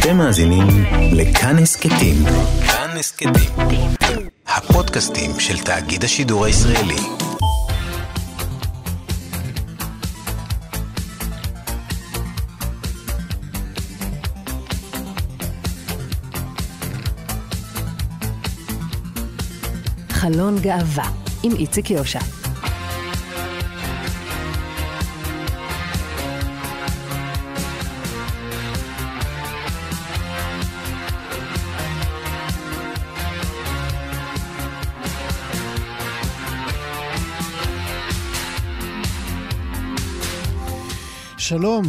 אתם מאזינים לכאן הסקטים. כאן הסקטים. הפודקאסטים של תאגיד השידור הישראלי. חלון גאווה עם איציק יושע. שלום,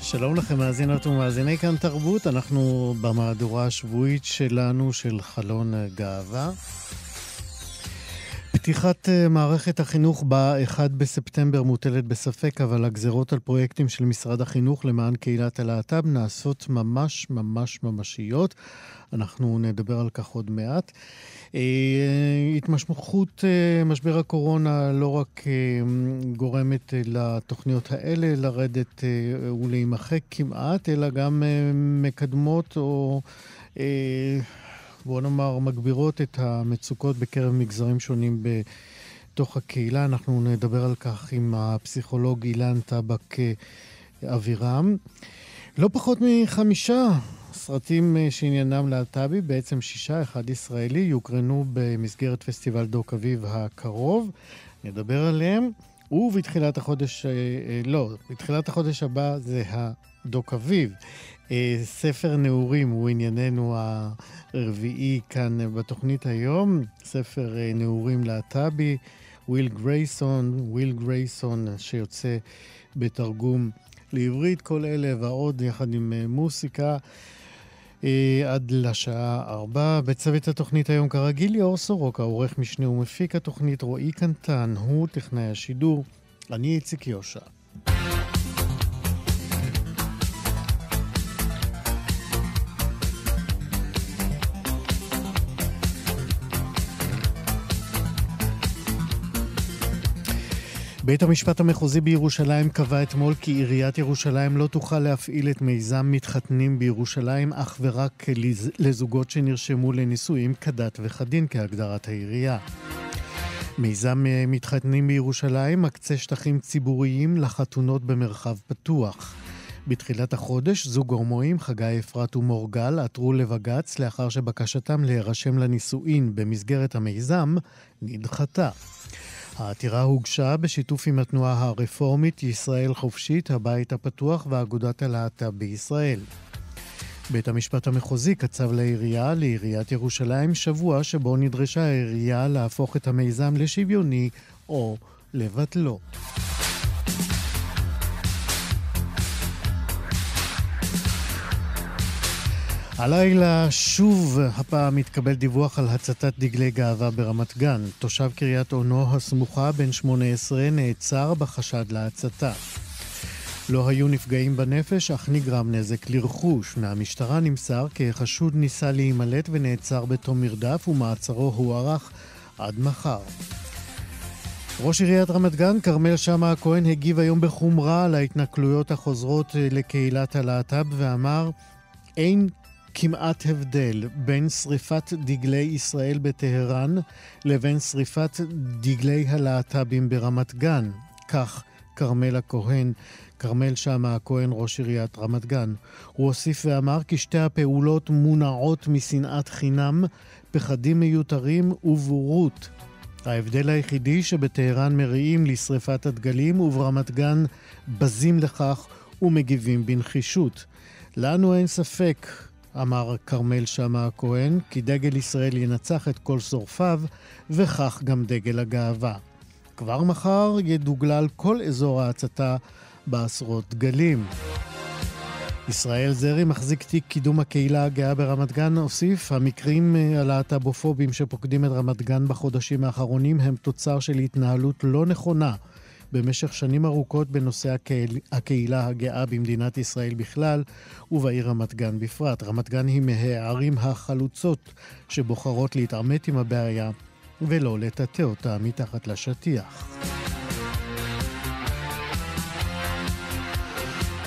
שלום לכם מאזינות ומאזיני כאן תרבות, אנחנו במהדורה השבועית שלנו של חלון גאווה. פתיחת מערכת החינוך ב-1 בספטמבר מוטלת בספק, אבל הגזרות על פרויקטים של משרד החינוך למען קהילת הלהט"ב נעשות ממש ממשיות. אנחנו נדבר על כך עוד מעט. התמשכות משבר הקורונה לא רק גורמת לתוכניות האלה לרדת ולהימחק כמעט, אלא גם מקדמות או... בוא נאמר, מגבירות את המצוקות בקרב מגזרים שונים בתוך הקהילה. אנחנו נדבר על כך עם הפסיכולוג אילן טבק אבירם. לא פחות מ5 סרטים שעניינם להט"בי, בעצם 6, 1 ישראלי, יוקרנו במסגרת פסטיבל דוק-אביב הקרוב. נדבר עליהם. ובתחילת החודש, בתחילת החודש הבא זה הדוק-אביב. ספר נעורים הוא ענייננו הרביעי כאן בתוכנית היום, ספר נעורים להט"בי, וויל גרייסון שיוצא בתרגום לעברית, כל אלה ועוד יחד עם מוסיקה עד לשעה 4. בצוות התוכנית היום כרגיל ליאור סורוקה, עורך משנה ומפיק התוכנית, רועי קנטן הוא טכנאי השידור, אני איציק יושע. בית המשפט המחוזי בירושלים קבע אתמול כי עיריית ירושלים לא תוכל להפעיל את מיזם מתחתנים בירושלים אך ורק לזוגות שנרשמו לנישואים כדת וכדין כהגדרת העירייה. מיזם מתחתנים בירושלים מקצה שטחים ציבוריים לחתונות במרחב פתוח. בתחילת החודש זוג הומואים חגי אפרת ומורגל עתרו לבגץ לאחר שבקשתם להירשם לנישואין במסגרת המיזם נדחתה. העתירה הוגשה בשיתוף עם התנועה הרפורמית ישראל חופשית, הבית הפתוח ואגודת הלהט"ב בישראל. בית המשפט המחוזי קצב לעיריית ירושלים שבוע שבו נדרשה העירייה להפוך את המיזם לשוויוני או לבטלו. הלילה שוב הפעם מתקבל דיווח על הצתת דגלי גאווה ברמת גן. תושב קריית אונו הסמוכה בן 18 נעצר בחשד להצתה. לא היו נפגעים בנפש אך נגרם נזק לרכוש. מהמשטרה נמסר כי החשוד ניסה להימלט ונעצר בתום מרדף ומעצרו הוארך עד מחר. ראש עיריית רמת גן, כרמל שאמה הכהן, הגיב היום בחומרה על ההתנכלויות החוזרות לקהילת הלהט"ב ואמר אין כמעט הבדל בין שריפת דגלי ישראל בטהרן לבין שריפת דגלי הלהט"בים ברמת גן. כך כרמל שאמה הכהן, ראש עיריית רמת גן. הוא הוסיף ואמר כי שתי הפעולות מונעות משנאת חינם, פחדים מיותרים ובורות. ההבדל היחידי שבטהרן מריעים לשריפת הדגלים וברמת גן בזים לכך ומגיבים בנחישות. לנו אין ספק, אמר כרמל שאמה הכהן, כי דגל ישראל ינצח את כל שורפיו, וכך גם דגל הגאווה. כבר מחר ידוגלל כל אזור ההצתה בעשרות דגלים. ישראל זרי מחזיק תיק קידום הקהילה הגאה ברמת גן, הוסיף, המקרים הלהט"בופובים שפוקדים את רמת גן בחודשים האחרונים הם תוצר של התנהלות לא נכונה במשך שנים ארוכות בנושא הקהילה הגאה במדינת ישראל בכלל ובעיר רמת גן בפרט. רמת גן היא מהערים החלוצות שבוחרות להתעמת עם הבעיה ולא לטאטא אותה מתחת לשטיח.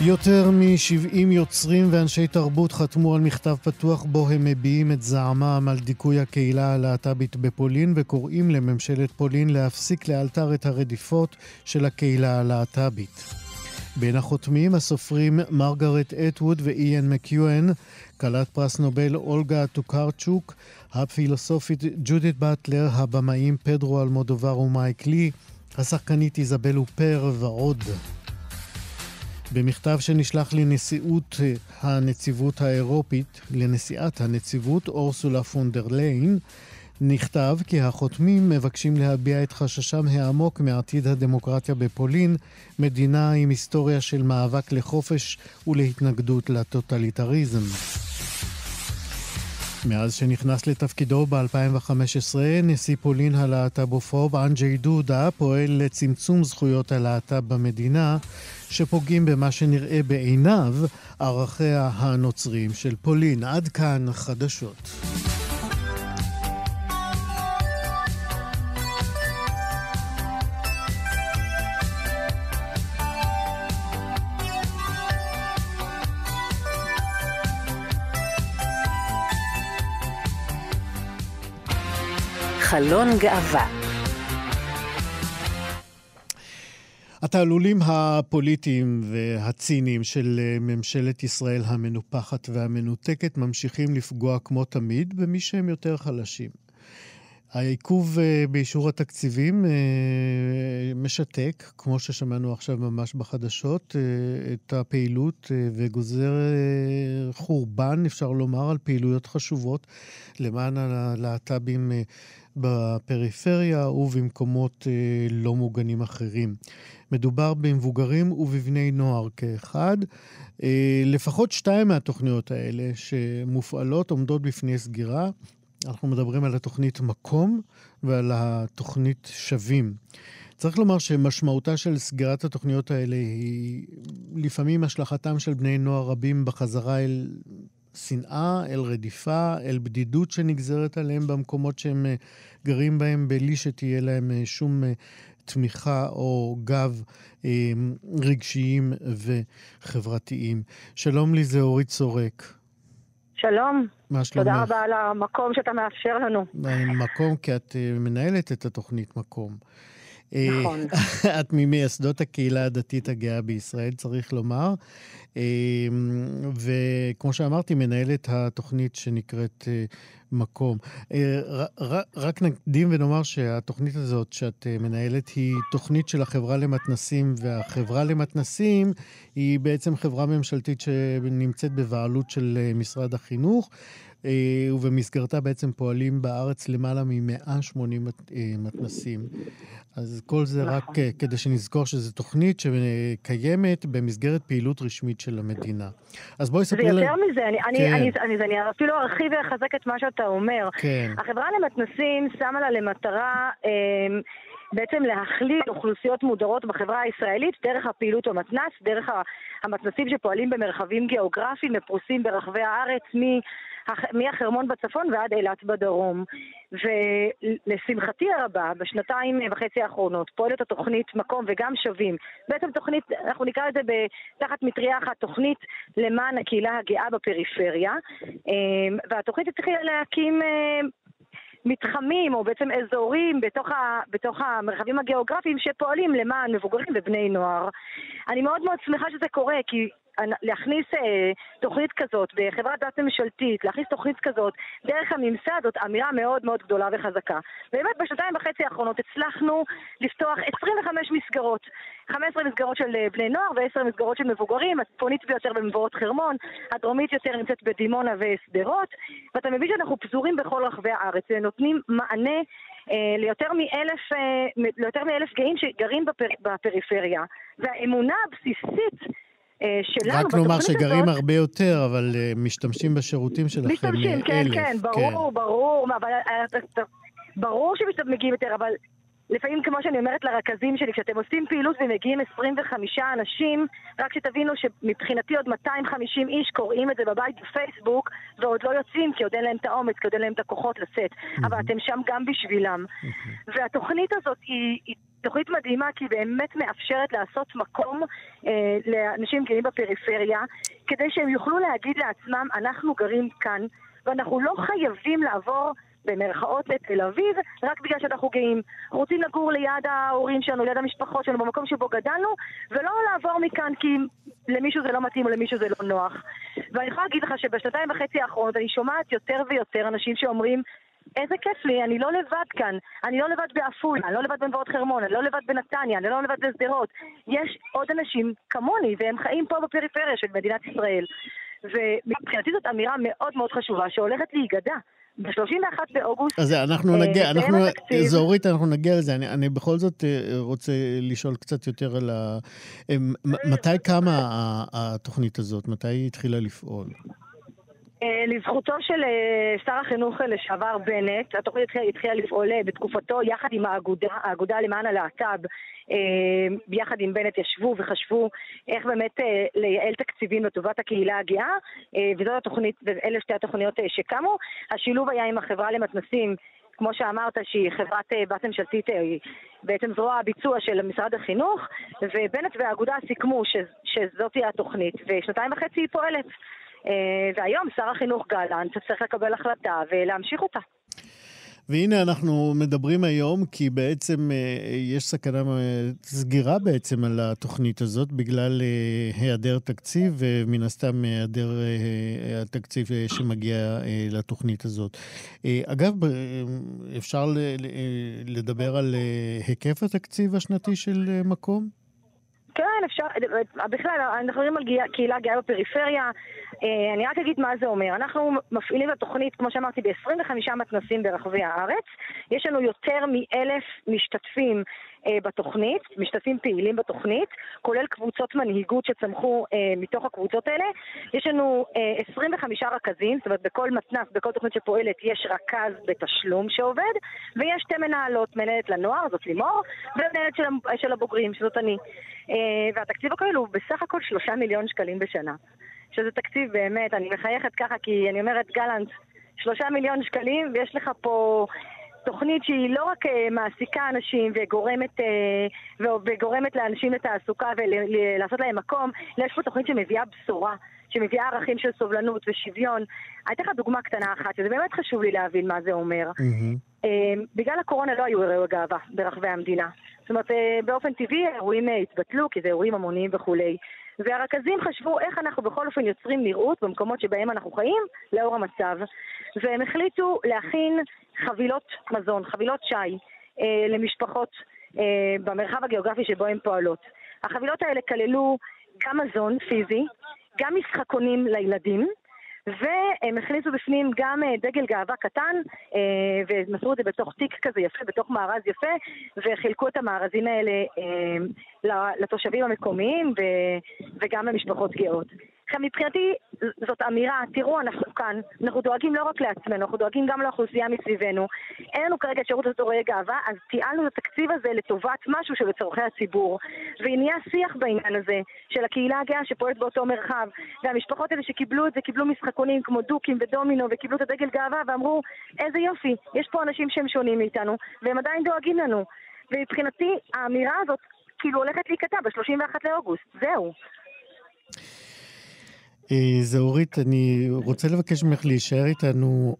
יותר מ-70 יוצרים ואנשי תרבות חתמו על מכתב פתוח בו הם מביעים את זעמם על דיכוי הקהילה הלהט"בית בפולין וקוראים לממשלת פולין להפסיק לאלתר את הרדיפות של הקהילה הלהט"בית. בין החותמים הסופרים מרגרט אטווד ואיין מקיואן, כלת פרס נובל אולגה טוקרצ'וק, הפילוסופית ג'ודית באטלר, הבמאים פדרו אלמודובר ומייק לי, השחקנית איזבל הופר ועוד. במכתב שנשלח לנשיאת הנציבות אורסולה פונדר ליין, נכתב כי החותמים מבקשים להביע את חששם העמוק מעתיד הדמוקרטיה בפולין, מדינה עם היסטוריה של מאבק לחופש ולהתנגדות לטוטליטריזם. מאז שנכנס לתפקידו ב-2015, נשיא פולין הלהט"בופוב אנדז'יי דודה פועל לצמצום זכויות הלהט"ב במדינה, שפוגעים במה שנראה בעיניו ערכיה הנוצרים של פולין. עד כאן חדשות. חלון גאווה. התעלולים הפוליטיים והציניים של ממשלת ישראל המנופחת והמנותקת ממשיכים לפגוע כמו תמיד במי שהם יותר חלשים. העיכוב באישור התקציבים משתק, כמו ששמענו עכשיו ממש בחדשות, את הפעילות וגוזר חורבן, אפשר לומר, על פעילויות חשובות למען הלהט"בים בפריפריה ובמקומות לא מוגנים אחרים. מדובר במבוגרים ובבני נוער כאחד. לפחות שתיים מהתוכניות האלה שמופעלות עומדות בפני סגירה. אנחנו מדברים על התוכנית מקום ועל התוכנית שווים. צריך לומר שמשמעותה של סגירת התוכניות האלה היא לפעמים השלכתם של בני נוער רבים בחזרה אל שנאה, אל רדיפה, אל בדידות שנגזרת עליהם במקומות שהם גרים בהם, בלי שתהיה להם שום תמיכה או גב רגשיים וחברתיים. שלום לי, זה אורית סורק. שלום, תודה רבה על המקום שאתה מאפשר לנו. מקום, כי את מנהלת את התוכנית מקום. נכון. את ממייסדות הקהילה הדתית הגאה בישראל, צריך לומר. וכמו שאמרתי, מנהלת התוכנית שנקראת מקום. רק נקדים ונאמר שהתוכנית הזאת שאת מנהלת היא תוכנית של החברה למתנסים, והחברה למתנסים היא בעצם חברה ממשלתית שנמצאת בבעלות של משרד החינוך, ובמסגרתה בעצם פועלים בארץ למעלה מ-180 מתנסים. אז כל זה רק כדי שנזכור שזו תוכנית שקיימת במסגרת פעילות רשמית של המדינה. אז בואי ספרי לנו. זה יותר מזה, אני אפילו ארחיב וחזק את מה שאתה אומר. החברה למתנסים שמה לה למטרה בעצם להכליל אוכלוסיות מודרות בחברה הישראלית דרך הפעילות המתנס, דרך המתנסים שפועלים במרחבים גיאוגרפיים מפרוסים ברחבי הארץ, מהחרמון בצפון ועד אילת בדרום. ולשמחתי הרבה, בשנתיים וחצי האחרונות, פועלת התוכנית מקום וגם שווים. בעצם תוכנית, אנחנו נקרא את זה תחת מטריה אחת, תוכנית למען הקהילה הגאה בפריפריה. והתוכנית התחילה להקים מתחמים או בעצם אזורים בתוך המרחבים הגיאוגרפיים שפועלים למען מבוגרים ובני נוער. אני מאוד מאוד שמחה שזה קורה, כי להכניס תוכנית כזאת בחברת דת ממשלתית, להכניס תוכנית כזאת דרך הממסד, זאת אמירה מאוד מאוד גדולה וחזקה. באמת בשנתיים וחצי האחרונות הצלחנו לפתוח 25 מסגרות, 15 מסגרות של בני נוער ו10 מסגרות של מבוגרים, הצפונית ביותר במבואות חרמון, הדרומית יותר נמצאת בדימונה וסדרות, ואתה מבין שאנחנו פזורים בכל רחבי הארץ, ונותנים מענה ליותר מ-1,000 גאים שגרים בפריפריה. והאמונה הבסיסית רק נאמר שגרים הזאת, הרבה יותר, אבל משתמשים בשירותים שלכם. משתמשים, כן, ברור. ברור שמגיעים יותר, אבל לפעמים, כמו שאני אומרת לרכזים שלי, כשאתם עושים פעילות ומגיעים 25 אנשים, רק שתבינו שמבחינתי עוד 250 איש קוראים את זה בבית בפייסבוק, ועוד לא יוצאים, כי עוד אין להם את האומץ, כי עוד אין להם את הכוחות לצאת. אבל אתם שם גם בשבילם. והתוכנית הזאת היא תוכנית מדהימה, כי היא באמת מאפשרת לעשות מקום לאנשים גרים בפריפריה, כדי שהם יוכלו להגיד לעצמם, אנחנו גרים כאן, ואנחנו לא חייבים לעבור במרכאות לתל אביב, רק בגלל שאנחנו גאים. רוצים לגור ליד ההורים שלנו, ליד המשפחות שלנו, במקום שבו גדלנו, ולא לעבור מכאן, כי למישהו זה לא מתאים, או למישהו זה לא נוח. ואני יכולה להגיד לך שבשנתיים וחצי האחרונות, אני שומעת יותר ויותר אנשים שאומרים, איזה כיף לי, אני לא לבד כאן, אני לא לבד בעפולה, אני לא לבד במבואות חרמון, אני לא לבד בנתניה, אני לא לבד בשדרות. יש עוד אנשים כמוני, והם חיים פה בפריפריה של מדינת ישראל. ומבחינתי זאת אמירה מאוד מאוד חשובה, שהולכת להיגדע. ב-31 באוגוסט... אז אנחנו נגיע, אזורית, אנחנו נגיע לזה. אני בכל זאת רוצה לשאול קצת יותר על ה... מתי קמה התוכנית הזאת? מתי היא התחילה לפעול? לזכותו של שר החינוך לשעבר בנט, התוכנית התחילה לפעול בתקופתו יחד עם האגודה למען הלהט"ב, יחד עם בנט ישבו וחשבו איך באמת לייעל תקציבים לטובת הקהילה הגאה, וזאת התוכנית, ואלה שתי התוכניות שקמו. השילוב היה עם החברה למתנסים, כמו שאמרת, שהיא חברת בת ממשלתית, בעצם זרוע הביצוע של משרד החינוך, ובנט והאגודה סיכמו שזאת היא התוכנית, ושנתיים וחצי היא פועלת. והיום שר החינוך גלנט צריך לקבל החלטה ולהמשיך אותה. והנה אנחנו מדברים היום כי בעצם יש סכנה סגירה בעצם על התוכנית הזאת בגלל היעדר תקציב, ומן הסתם היעדר התקציב שמגיע לתוכנית הזאת. אגב, אפשר לדבר על היקף התקציב השנתי של מקום? כן, אפשר, בכלל, אנחנו מדברים על קהילה גאה בפריפריה. אני רק אגיד מה זה אומר. אנחנו מפעילים את התוכנית, כמו שאמרתי, ב-25 מתנסים ברחבי הארץ. יש לנו יותר מ-1,000 משתתפים בתוכנית, משתתפים פעילים בתוכנית, כולל קבוצות מנהיגות שצמחו מתוך הקבוצות האלה. יש לנו 25 רכזים, זאת אומרת, בכל מתנס, בכל תוכנית שפועלת, יש רכז בתשלום שעובד, ויש שתי מנהלות, מנהלת לנוער, זאת לימור, ומנהלת של הבוגרים, שזאת אני. והתקציב הכלל הוא בסך הכל 3 מיליון שקלים בשנה. שזה תקציב באמת, אני מחייכת ככה, כי אני אומרת, גלנט, 3 מיליון שקלים, ויש לך פה תוכנית שהיא לא רק מעסיקה אנשים וגורמת לאנשים לתעסוקה ולעשות להם מקום, אלא יש פה תוכנית שמביאה בשורה, שמביאה ערכים של סובלנות ושוויון. הייתה לך דוגמה קטנה אחת, שזה באמת חשוב לי להבין מה זה אומר. בגלל הקורונה לא היו אירועי גאווה ברחבי המדינה. זאת אומרת, באופן טבעי האירועים התבטלו, כי זה אירועים המוניים וכולי. והרכזים חשבו איך אנחנו בכל אופן יוצרים נראות במקומות שבהם אנחנו חיים לאור המצב. והם החליטו להכין חבילות מזון, חבילות שי, למשפחות במרחב הגיאוגרפי שבו הן פועלות. החבילות האלה כללו גם מזון פיזי, גם משחקונים לילדים, והם הכניסו בפנים גם דגל גאווה קטן, ומסרו את זה בתוך תיק כזה יפה, בתוך מארז יפה, וחילקו את המארזים האלה לתושבים המקומיים וגם למשפחות גאות. מבחינתי זאת אמירה, תראו, אנחנו כאן, אנחנו דואגים לא רק לעצמנו, אנחנו דואגים גם לאוכלוסייה מסביבנו. אין לנו כרגע שירות לתורי גאווה, אז תיעלנו את התקציב הזה לטובת משהו שבצורכי הציבור. והניע שיח בעניין הזה של הקהילה הגאה שפועלת באותו מרחב, והמשפחות האלה שקיבלו את זה, קיבלו משחקונים כמו דוקים ודומינו, וקיבלו את הדגל גאווה ואמרו, איזה יופי, יש פה אנשים שהם שונים מאיתנו, והם עדיין דואגים לנו. ומבחינתי האמירה הזאת כאילו הולכת להיקטע ב-31 לאוגוסט. זהו. זהורית, אני רוצה לבקש ממך להישאר איתנו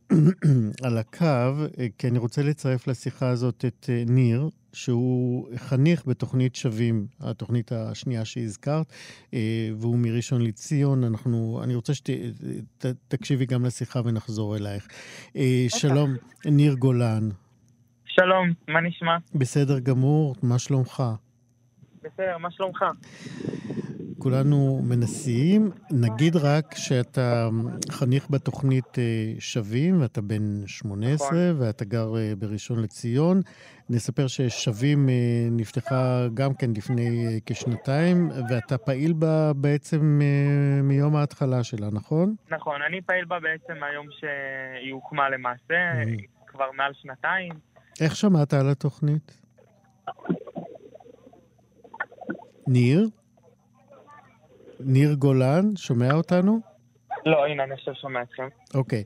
על הקו, כי אני רוצה לצרף לשיחה הזאת את ניר, שהוא חניך בתוכנית שווים, התוכנית השנייה שהזכרת, והוא מראשון לציון. אני רוצה שתקשיבי גם לשיחה ונחזור אלייך. שלום, ניר גולן. שלום, מה נשמע? בסדר גמור, מה שלומך? בסדר, מה שלומך? כולנו מנסים, נגיד רק שאתה חניך בתוכנית שווים, ואתה בן 18, ואתה גר בראשון לציון. נספר ששווים נפתחה גם כן לפני כשנתיים, ואתה פעיל בה בעצם מיום ההתחלה שלה, נכון? נכון, אני פעיל בה בעצם מהיום שהיא הוקמה למעשה, כבר מעל שנתיים. איך שמעת על התוכנית? ניר גולן, שומע אותנו? לא, הנה, אני חושב שומע אתכם. אוקיי.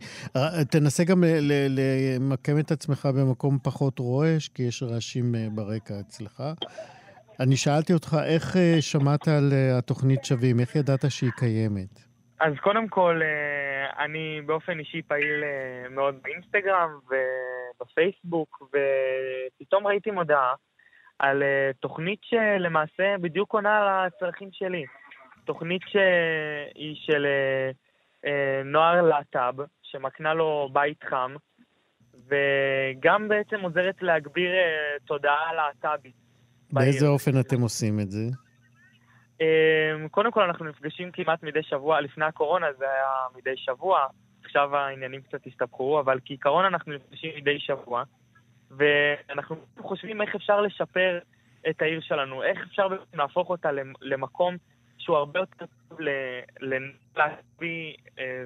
תנסה גם למקם את עצמך במקום פחות רועש, כי יש רעשים ברקע אצלך. אני שאלתי אותך, איך שמעת על התוכנית שווים? איך ידעת שהיא קיימת? אז קודם כל, אני באופן אישי פעיל מאוד באינסטגרם ובפייסבוק, ופתאום ראיתי מודעה על תוכנית שלמעשה בדיוק עונה על הצרכים שלי. תוכנית שהיא של נוער לטאב, שמקנה לו בית חם, וגם בעצם עוזרת להגביר תודעה לטאבית. באיזה אופן אתם עושים את זה? קודם כל אנחנו נפגשים כמעט מדי שבוע, לפני הקורונה זה היה מדי שבוע, עכשיו העניינים קצת הסתפחו, אבל כעיקרון אנחנו נפגשים מדי שבוע, ואנחנו חושבים איך אפשר לשפר את העיר שלנו, איך אפשר להפוך אותה למקום שהוא הרבה יותר טוב ללהטבי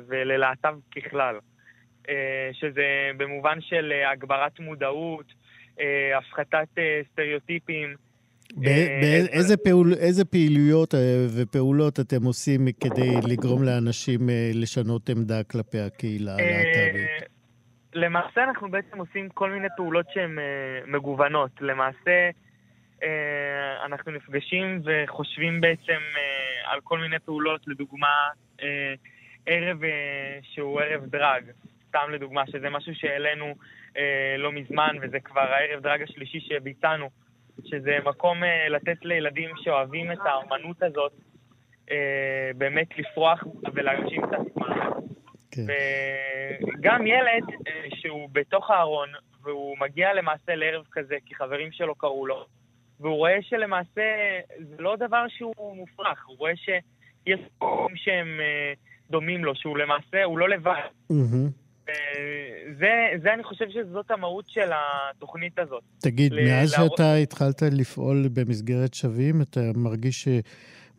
וללהטב ככלל, שזה במובן של הגברת מודעות, הפחתת סטריאוטיפים. איזה פעילויות ופעולות אתם עושים כדי לגרום לאנשים לשנות עמדה כלפי הקהילה הלהטבית? למעשה אנחנו בעצם עושים כל מיני פעולות שהן מגוונות. למעשה אנחנו נפגשים וחושבים בעצם על כל מיני פעולות, לדוגמה ערב שהוא ערב דרג, סתם לדוגמה, שזה משהו שאלינו לא מזמן, וזה כבר הערב דרג השלישי שביצענו, שזה מקום לתת לילדים שאוהבים את האמנות הזאת באמת לפרוח ולהגשים את עצמם. כן. וגם ילד שהוא בתוך הארון והוא מגיע למעשה לערב כזה כי חברים שלו קראו לו, והוא רואה שלמעשה זה לא דבר שהוא מופרך, הוא רואה שיש מקום שהם דומים לו, שהוא למעשה הוא לא לבד. זה אני חושב שזאת המהות של התוכנית הזאת. תגיד, מאז שאתה התחלת לפעול במסגרת שווים, אתה מרגיש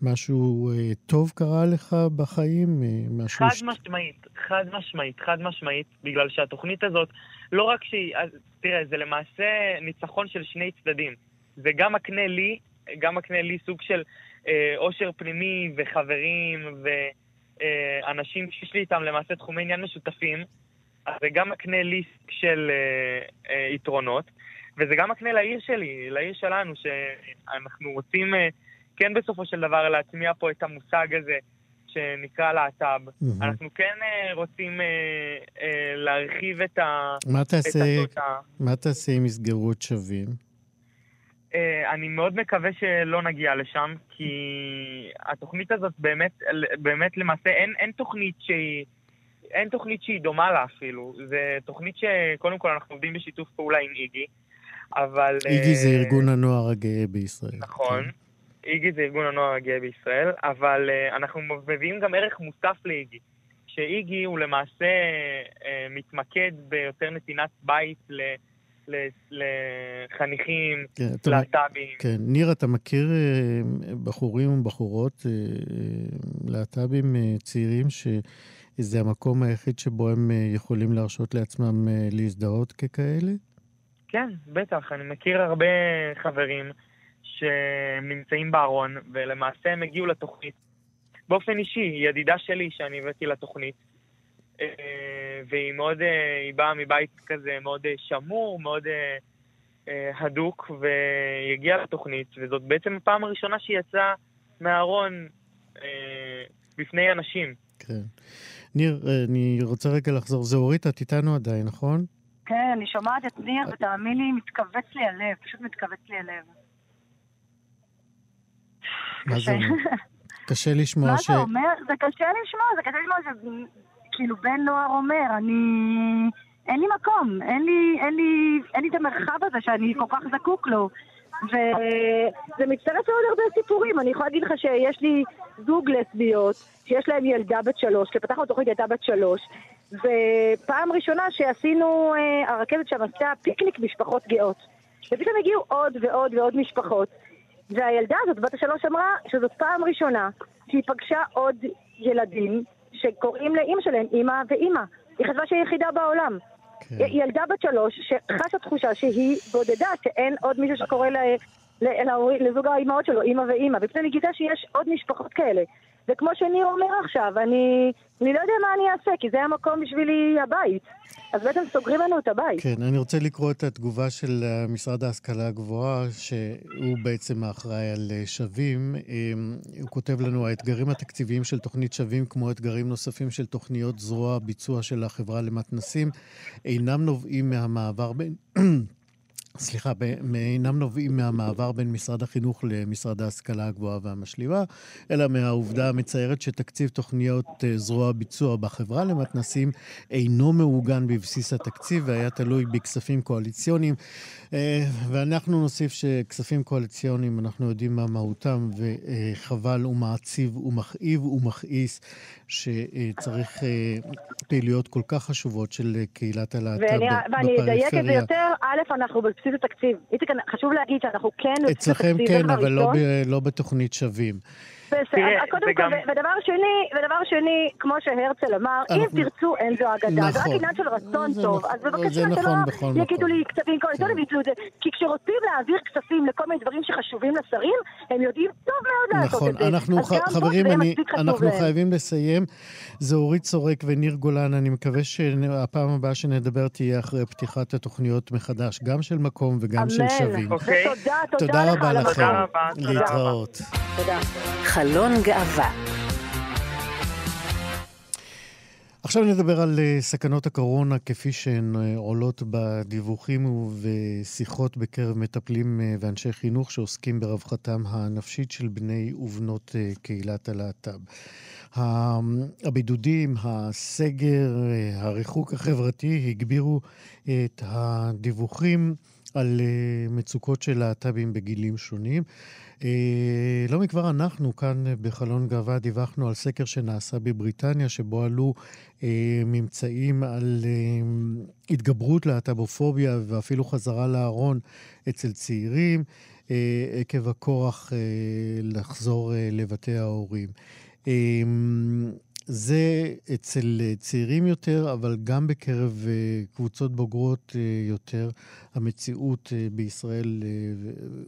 שמשהו טוב קרה לך בחיים? חד משמעית, בגלל שהתוכנית הזאת, לא רק שהיא, תראה, זה למעשה ניצחון של שני צדדים. זה גם מקנה לי, סוג של אושר פנימי וחברים ואנשים שיש לי איתם למעשה תחומי עניין משותפים, אז זה גם מקנה לי של יתרונות, וזה גם מקנה לעיר שלי, לעיר שלנו, שאנחנו רוצים כן בסופו של דבר להטמיע פה את המושג הזה שנקרא להט"ב. אנחנו כן רוצים להרחיב את התודעה. מה תעשה עם מסגרות שווים? אני מאוד מקווה שלא נגיע לשם, כי התוכנית הזאת באמת למעשה אין תוכנית שהיא דומה לה אפילו. זו תוכנית שקודם כל אנחנו עובדים בשיתוף פעולה עם איגי, אבל... איגי זה ארגון הנוער הגאה בישראל. נכון, כן. איגי זה ארגון הנוער הגאה בישראל, אבל אנחנו מביאים גם ערך מוסף לאיגי, שאיגי הוא למעשה מתמקד ביותר נתינת בית לחניכים, כן, להט"בים. כן, ניר, אתה מכיר בחורים ובחורות להט"בים צעירים ש... זה המקום היחיד שבו הם יכולים להרשות לעצמם להזדהות ככאלה? כן, בטח. אני מכיר הרבה חברים שנמצאים בארון, ולמעשה הם הגיעו לתוכנית. באופן אישי, ידידה שלי שאני הבאתי לתוכנית, והיא מאוד, היא באה מבית כזה מאוד שמור, מאוד הדוק, והיא הגיעה לתוכנית, וזאת בעצם הפעם הראשונה שהיא יצאה מהארון בפני אנשים. כן. ניר, אני רוצה רגע לחזור. זה אורית, את איתנו עדיין, נכון? כן, אני שומעת את ניר, ותאמין לי, מתכווץ לי הלב, פשוט מתכווץ לי הלב. מה זה אומר? קשה לשמוע ש... מה זה אומר? זה קשה לשמוע, כאילו בן נוער אומר, אין לי מקום, אין לי את המרחב הזה שאני כל כך זקוק לו. וזה מצטרף לעוד הרבה סיפורים. אני יכולה להגיד לך שיש לי זוג לסביות שיש להם ילדה בת 3, שפתחנו תוכנית ילדה בת 3, ופעם ראשונה שעשינו הרכבת שם עשתה פיקניק משפחות גאות, ופתאום הגיעו עוד ועוד ועוד משפחות, והילדה הזאת בת 3 אמרה שזאת פעם ראשונה שהיא פגשה עוד ילדים שקוראים לאמא שלהם אמא ואמא. היא חשבה שהיא יחידה בעולם. ילדה בת 3 שחשה תחושה שהיא בודדה, שאין עוד מישהו שקורא לזוג האימהות שלו, אימא ואימא, בפני נגידה שיש עוד משפחות כאלה. זה כמו שניר אומר עכשיו, אני לא יודע מה אני אעשה, כי זה המקום בשבילי הבית. אז בעצם סוגרים לנו את הבית. כן, אני רוצה לקרוא את התגובה של משרד ההשכלה הגבוהה, שהוא בעצם האחראי על שווים. הוא כותב לנו, האתגרים התקציביים של תוכנית שווים, כמו אתגרים נוספים של תוכניות זרוע ביצוע של החברה למתנסים, אינם נובעים מהמעבר בין... סליחה, אינם נובעים מהמעבר בין משרד החינוך למשרד ההשכלה הגבוהה והמשלימה, אלא מהעובדה המצערת שתקציב תוכניות זרוע ביצוע בחברה למתנסים אינו מעוגן בבסיס התקציב והיה תלוי בכספים קואליציוניים. ואנחנו נוסיף שכספים קואליציוניים אנחנו יודעים מה מהותם, וחבל ומעציב ומכאיב ומכעיס שצריך פעילויות כל כך חשובות של קהילת הלהט"ב בפריפריה. ואני אדייק את זה יותר, א', אנחנו בבסיס התקציב, חשוב להגיד שאנחנו כן בבסיס התקציב. אצלכם כן, אבל לא בתוכנית שווים. ודבר שני, כמו שהרצל אמר, אם תרצו אין זו אגדה, זה רק עניין של רצון טוב. אז בבקשה, לא יגידו לי כספים, כי כשרוצים להעביר כספים לכל מיני דברים שחשובים לשרים, הם יודעים טוב מאוד לעשות את זה. נכון, חברים, אנחנו חייבים לסיים. זה אורית סורק וניר גולן, אני מקווה שהפעם הבאה שנדבר תהיה אחרי פתיחת התוכניות מחדש, גם של מקום וגם של שווים. תודה רבה לכם, להתראות. תודה. חלון גאווה. עכשיו נדבר על סכנות הקורונה כפי שהן עולות בדיווחים ובשיחות בקרב מטפלים ואנשי חינוך שעוסקים ברווחתם הנפשית של בני ובנות קהילת הלהט"ב. הבידודים, הסגר, הריחוק החברתי הגבירו את הדיווחים על מצוקות של להט"בים בגילים שונים. לא מכבר אנחנו כאן בחלון גאווה דיווחנו על סקר שנעשה בבריטניה שבו עלו ממצאים על התגברות להט"בופוביה ואפילו חזרה לארון אצל צעירים עקב הכורח לחזור לבתי ההורים. זה אצל צעירים יותר, אבל גם בקרב קבוצות בוגרות יותר, המציאות בישראל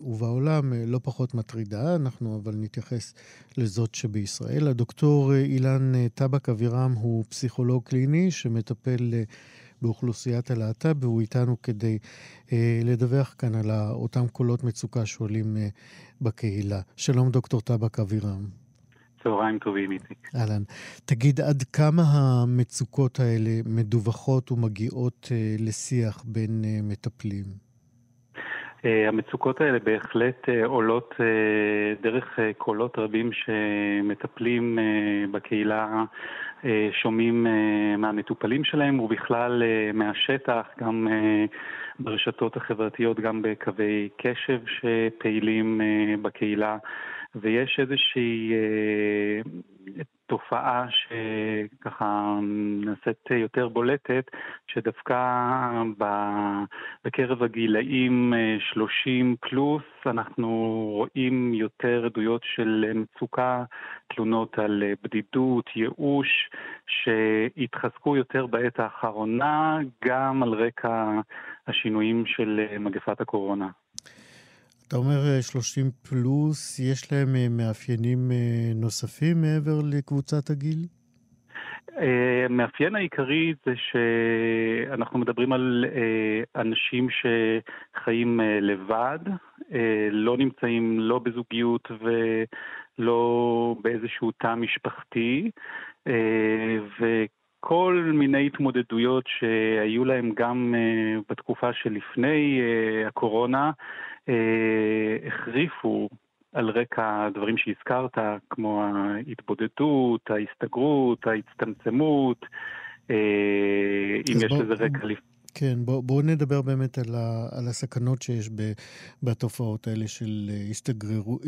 ובעולם לא פחות מטרידה, אנחנו אבל נתייחס לזאת שבישראל. הדוקטור אילן טבק אבירם הוא פסיכולוג קליני שמטפל באוכלוסיית הלהט"ב, והוא איתנו כדי לדווח כאן על אותם קולות מצוקה שעולים בקהילה. שלום דוקטור טבק אבירם. צהריים טובים איתי. אהלן. תגיד, עד כמה המצוקות האלה מדווחות ומגיעות לשיח בין מטפלים? המצוקות האלה בהחלט עולות דרך קולות רבים שמטפלים בקהילה שומעים מהמטופלים שלהם, ובכלל מהשטח, גם ברשתות החברתיות, גם בקווי קשב שפעילים בקהילה. ויש איזושהי תופעה שככה נעשית יותר בולטת, שדווקא בקרב הגילאים 30 פלוס, אנחנו רואים יותר עדויות של מצוקה, תלונות על בדידות, ייאוש, שהתחזקו יותר בעת האחרונה, גם על רקע השינויים של מגפת הקורונה. אתה אומר 30 פלוס, יש להם מאפיינים נוספים מעבר לקבוצת הגיל? המאפיין העיקרי זה שאנחנו מדברים על אנשים שחיים לבד, לא נמצאים לא בזוגיות ולא באיזשהו תא משפחתי, כל מיני התמודדויות שהיו להם גם בתקופה שלפני הקורונה, החריפו על רקע דברים שהזכרת, כמו ההתבודדות, ההסתגרות, ההצטמצמות, אם יש לזה רקע לפני. כן, בואו נדבר באמת על הסכנות שיש בתופעות האלה של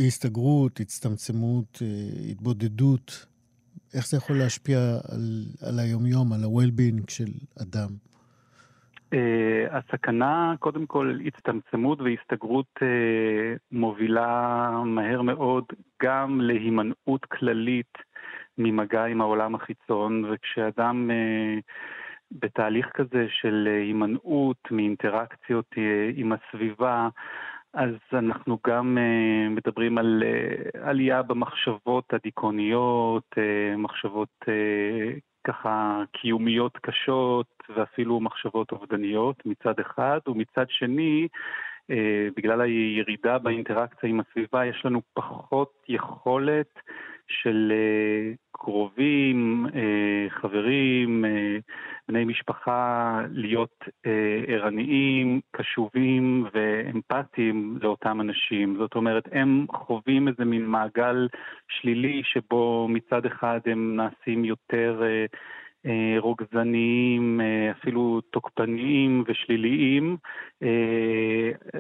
הסתגרות, הצטמצמות, התבודדות. איך זה יכול להשפיע על היומיום, על ה-well-being של אדם? הסכנה, קודם כל, הצטמצמות והסתגרות מובילה מהר מאוד גם להימנעות כללית ממגע עם העולם החיצון, וכשאדם בתהליך כזה של הימנעות מאינטראקציות עם הסביבה, אז אנחנו גם מדברים על עלייה במחשבות הדיכאוניות, מחשבות ככה קיומיות קשות ואפילו מחשבות אובדניות מצד אחד, ומצד שני בגלל הירידה באינטראקציה עם הסביבה יש לנו פחות יכולת של קרובים, חברים, בני משפחה, להיות ערניים, קשובים ואמפתיים לאותם אנשים. זאת אומרת, הם חווים איזה מין מעגל שלילי שבו מצד אחד הם נעשים יותר רוגזניים, אפילו תוקפניים ושליליים,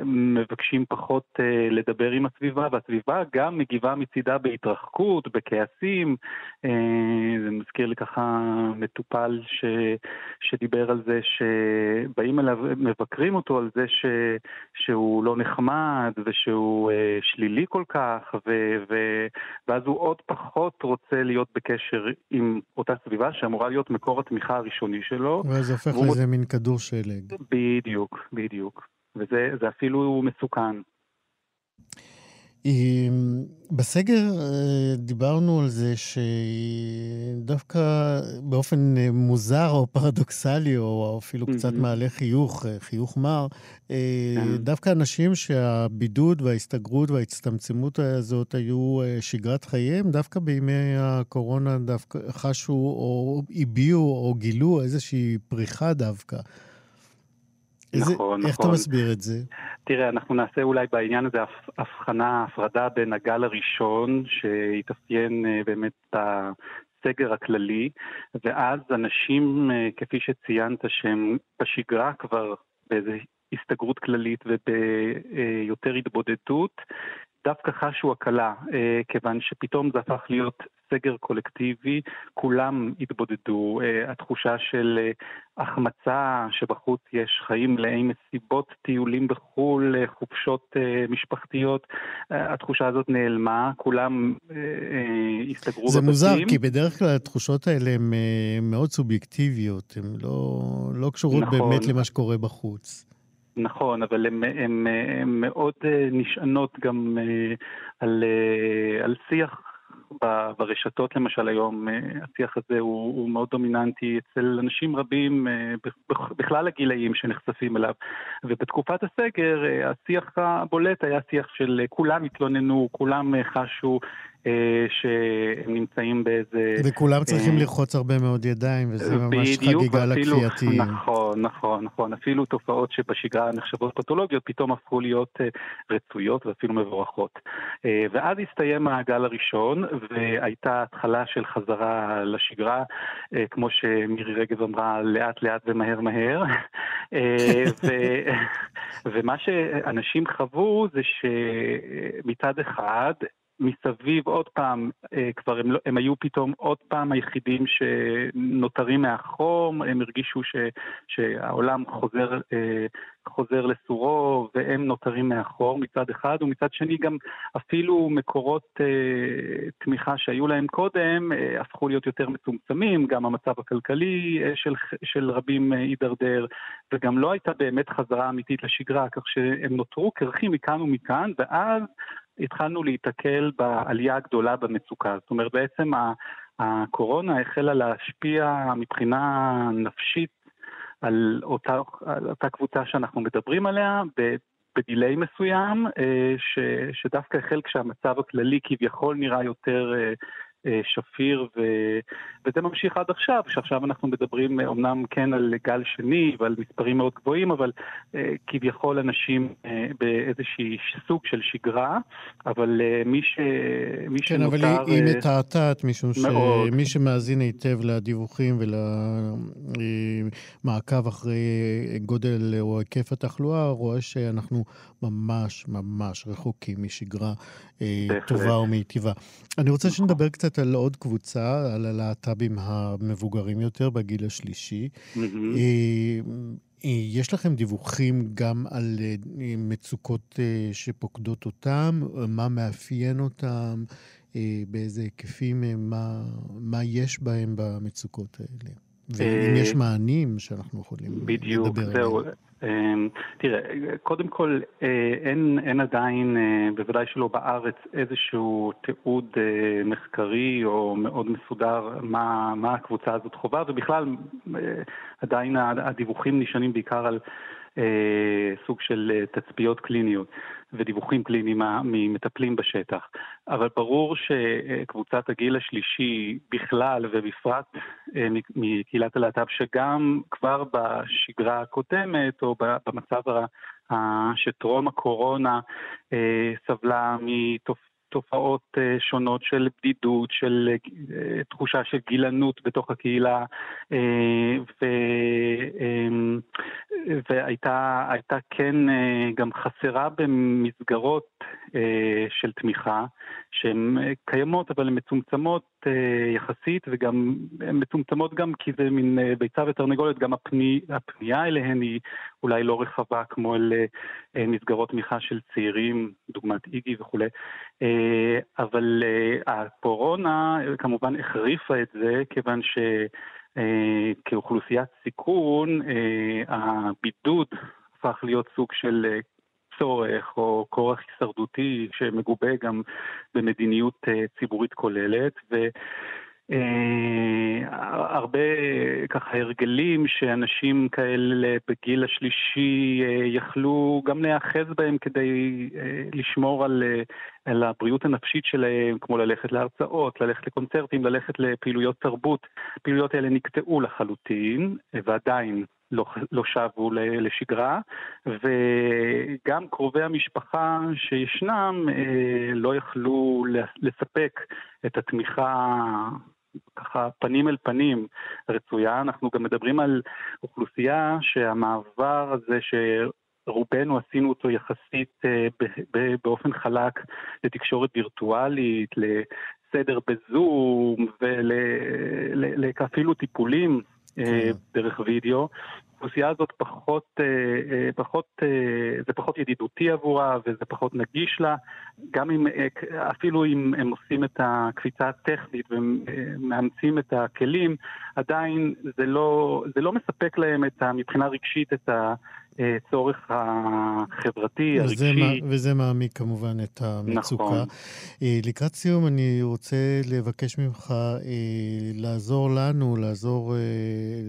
מבקשים פחות לדבר עם הסביבה, והסביבה גם מגיבה מצידה בהתרחקות, בכעסים. זה מזכיר לי ככה מטופל שדיבר על זה שבאים אליו, מבקרים אותו על זה שהוא לא נחמד ושהוא שלילי כל כך, ואז הוא עוד פחות רוצה להיות בקשר עם אותה סביבה שאמורה להיות מקור התמיכה הראשוני שלו. ואז הופך לאיזה מין כדור שלג. בדיוק, בדיוק. וזה אפילו מסוכן. בסגר דיברנו על זה שדווקא באופן מוזר או פרדוקסלי, או אפילו קצת מעלה חיוך, חיוך מר, דווקא אנשים שהבידוד וההסתגרות וההצטמצמות הזאת היו שגרת חייהם, דווקא בימי הקורונה דווקא חשו או הביעו או גילו איזושהי פריחה דווקא. נכון. איך אתה מסביר את זה? תראה, אנחנו נעשה אולי בעניין הזה הפרדה בין הגל הראשון, שהתאפיין באמת בסגר הכללי, ואז אנשים, כפי שציינת, שהם בשגרה כבר באיזו הסתגרות כללית וביותר התבודדות, דווקא חשו הקלה, כיוון שפתאום זה הפך להיות סגר קולקטיבי, כולם התבודדו, התחושה של החמצה שבחוץ יש חיים מלאי מסיבות, טיולים בחול, חופשות משפחתיות, התחושה הזאת נעלמה, כולם הסתגרו בבתים. זה מוזר, כי בדרך כלל התחושות האלה הן מאוד סובייקטיביות, הן לא קשורות באמת למה שקורה בחוץ. נכון, אבל הן מאוד נשענות גם על שיח ברשתות למשל היום. השיח הזה הוא מאוד דומיננטי אצל אנשים רבים בכלל הגילאים שנחשפים אליו, ובתקופת הסגר השיח הבולט היה שיח של כולם התלוננו, כולם חשו שהם נמצאים באיזה... וכולם צריכים ללחוץ הרבה מאוד ידיים, וזה ממש חגיגה לקריאתיים. נכון, נכון, נכון. אפילו תופעות שבשגרה נחשבות פתולוגיות, פתאום הפכו להיות רצויות ואפילו מבורכות. ואז הסתיים הגל הראשון, והייתה התחלה של חזרה לשגרה, כמו שמירי רגב אמרה, לאט לאט ומהר מהר. ומה שאנשים חוו זה שמצד אחד, מסביב עוד פעם, כבר הם היו פתאום עוד פעם היחידים שנותרים מהחום, הם הרגישו שהעולם חוזר לסורו והם נותרים מאחור מצד אחד, ומצד שני גם אפילו מקורות תמיכה שהיו להם קודם הפכו להיות יותר מצומצמים, גם המצב הכלכלי של רבים הידרדר, וגם לא הייתה באמת חזרה אמיתית לשגרה, כך שהם נותרו קרחים מכאן ומכאן, ואז התחלנו להתקל בעלייה הגדולה במצוקה. זאת אומרת, בעצם הקורונה החלה להשפיע מבחינה נפשית על אותה קבוצה שאנחנו מדברים עליה, בדילי מסוים, שדווקא החל כשהמצב הכללי כביכול נראה יותר שפיר, וזה ממשיך עד עכשיו, שעכשיו אנחנו מדברים אומנם כן על גל שני ועל מספרים מאוד גבוהים, אבל כביכול אנשים באיזושהי סוג של שגרה, אבל מי שנותר... כן, אבל היא מתעתעת, משום שמי שמאזין היטב לדיווחים ולמעקב אחרי גודל או היקף התחלואה, רואה שאנחנו ממש ממש רחוקים משגרה טובה ומיטיבה. אני רוצה שנדבר קצת על עוד קבוצה, על הלהט"בים המבוגרים יותר בגיל השלישי. יש לכם דיווחים גם על מצוקות שפוקדות אותם, מה מאפיין אותם, באיזה היקפים, מה יש בהם במצוקות האלה? ואם יש מענים שאנחנו יכולים בדיוק, לדבר זהו. עליהם. תראה, קודם כל אין עדיין, בוודאי שלא בארץ, איזשהו תיעוד מחקרי או מאוד מסודר מה הקבוצה הזאת חובה, ובכלל עדיין הדיווחים נשענים בעיקר על סוג של תצפיות קליניות ודיווחים קליניים ממטפלים בשטח. אבל ברור שקבוצת הגיל השלישי בכלל ובפרט מקהילת הלהט"ב, שגם כבר בשגרה הקודמת או במצב שטרום הקורונה סבלה מתופעות שונות של בדידות, של תחושה של גילנות בתוך הקהילה, והייתה כן גם חסרה במסגרות של תמיכה שהן קיימות אבל הן מצומצמות יחסית, וגם הן מצומצמות גם כי זה מין ביצה ותרנגולת, גם הפנייה אליהן היא אולי לא רחבה כמו אל מסגרות תמיכה של צעירים דוגמת איגי וכו'. אבל הקורונה כמובן החריפה את זה, כיוון ש כאוכלוסיית סיכון, הבידוד הפך להיות סוג של צורך או כורח הישרדותי שמגובה גם במדיניות ציבורית כוללת, והרבה ככה הרגלים שאנשים כאלה בגיל השלישי יכלו גם להיאחז בהם כדי לשמור על הבריאות הנפשית שלהם, כמו ללכת להרצאות, ללכת לקונצרטים, ללכת לפעילויות תרבות. הפעילויות האלה נקטעו לחלוטין ועדיין לא שבו לשגרה, וגם קרובי המשפחה שישנם לא יכלו לספק את התמיכה ככה פנים אל פנים רצויה. אנחנו גם מדברים על אוכלוסייה שהמעבר הזה שרובנו עשינו אותו יחסית באופן חלק לתקשורת וירטואלית, לסדר בזום ואפילו טיפולים דרך וידאו, האוכלוסייה הזאת זה פחות ידידותי עבורה וזה פחות נגיש לה, גם אם אפילו אם הם עושים את הקפיצה הטכנית ומאמצים את הכלים, עדיין זה לא מספק להם מבחינה רגשית את הצורך החברתי, הרגשי. וזה מעמיק כמובן את המצוקה. נכון. לקראת סיום אני רוצה לבקש ממך לעזור לנו, לעזור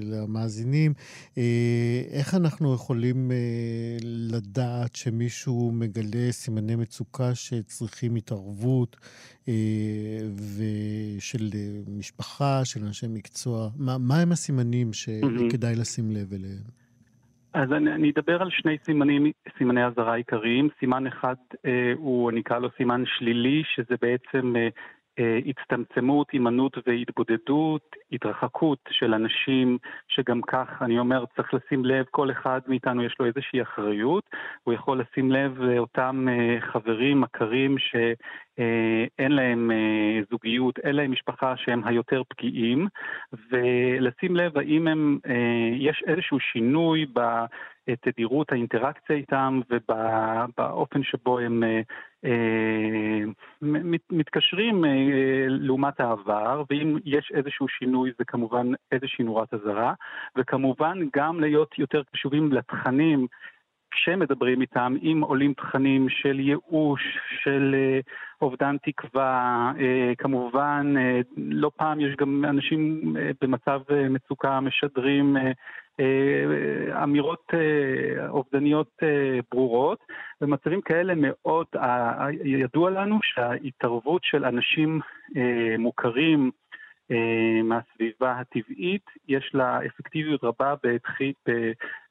למאזינים, איך אנחנו יכולים לדעת שמישהו מגלה סימני מצוקה שצריכים התערבות ושל משפחה, של אנשי מקצוע? מה הם הסימנים שכדאי לשים לב אליהם? אז אני אדבר על שני סימני הזרה עיקריים. סימן אחד הוא, אני קרא לו סימן שלילי, שזה בעצם הצטמצמות, אימנות והתבודדות, התרחקות של אנשים, שגם כך, אני אומר, צריך לשים לב, כל אחד מאיתנו יש לו איזושהי אחריות, הוא יכול לשים לב לאותם חברים, מכרים, שאין להם זוגיות, אין להם משפחה, שהם היותר פגיעים, ולשים לב האם יש איזשהו שינוי בתדירות האינטראקציה איתם, ובאופן שבו הם מתקשרים לעומת העבר, ואם יש איזשהו שינוי זה כמובן איזושהי נורת אזהרה, וכמובן גם להיות יותר קשובים לתכנים כשמדברים איתם, אם עולים תכנים של ייאוש, של אובדן תקווה, כמובן לא פעם יש גם אנשים במצב מצוקה משדרים אמירות אובדניות ברורות, ומצבים כאלה מאוד ידוע לנו שההתערבות של אנשים מוכרים מהסביבה הטבעית יש לה אפקטיביות רבה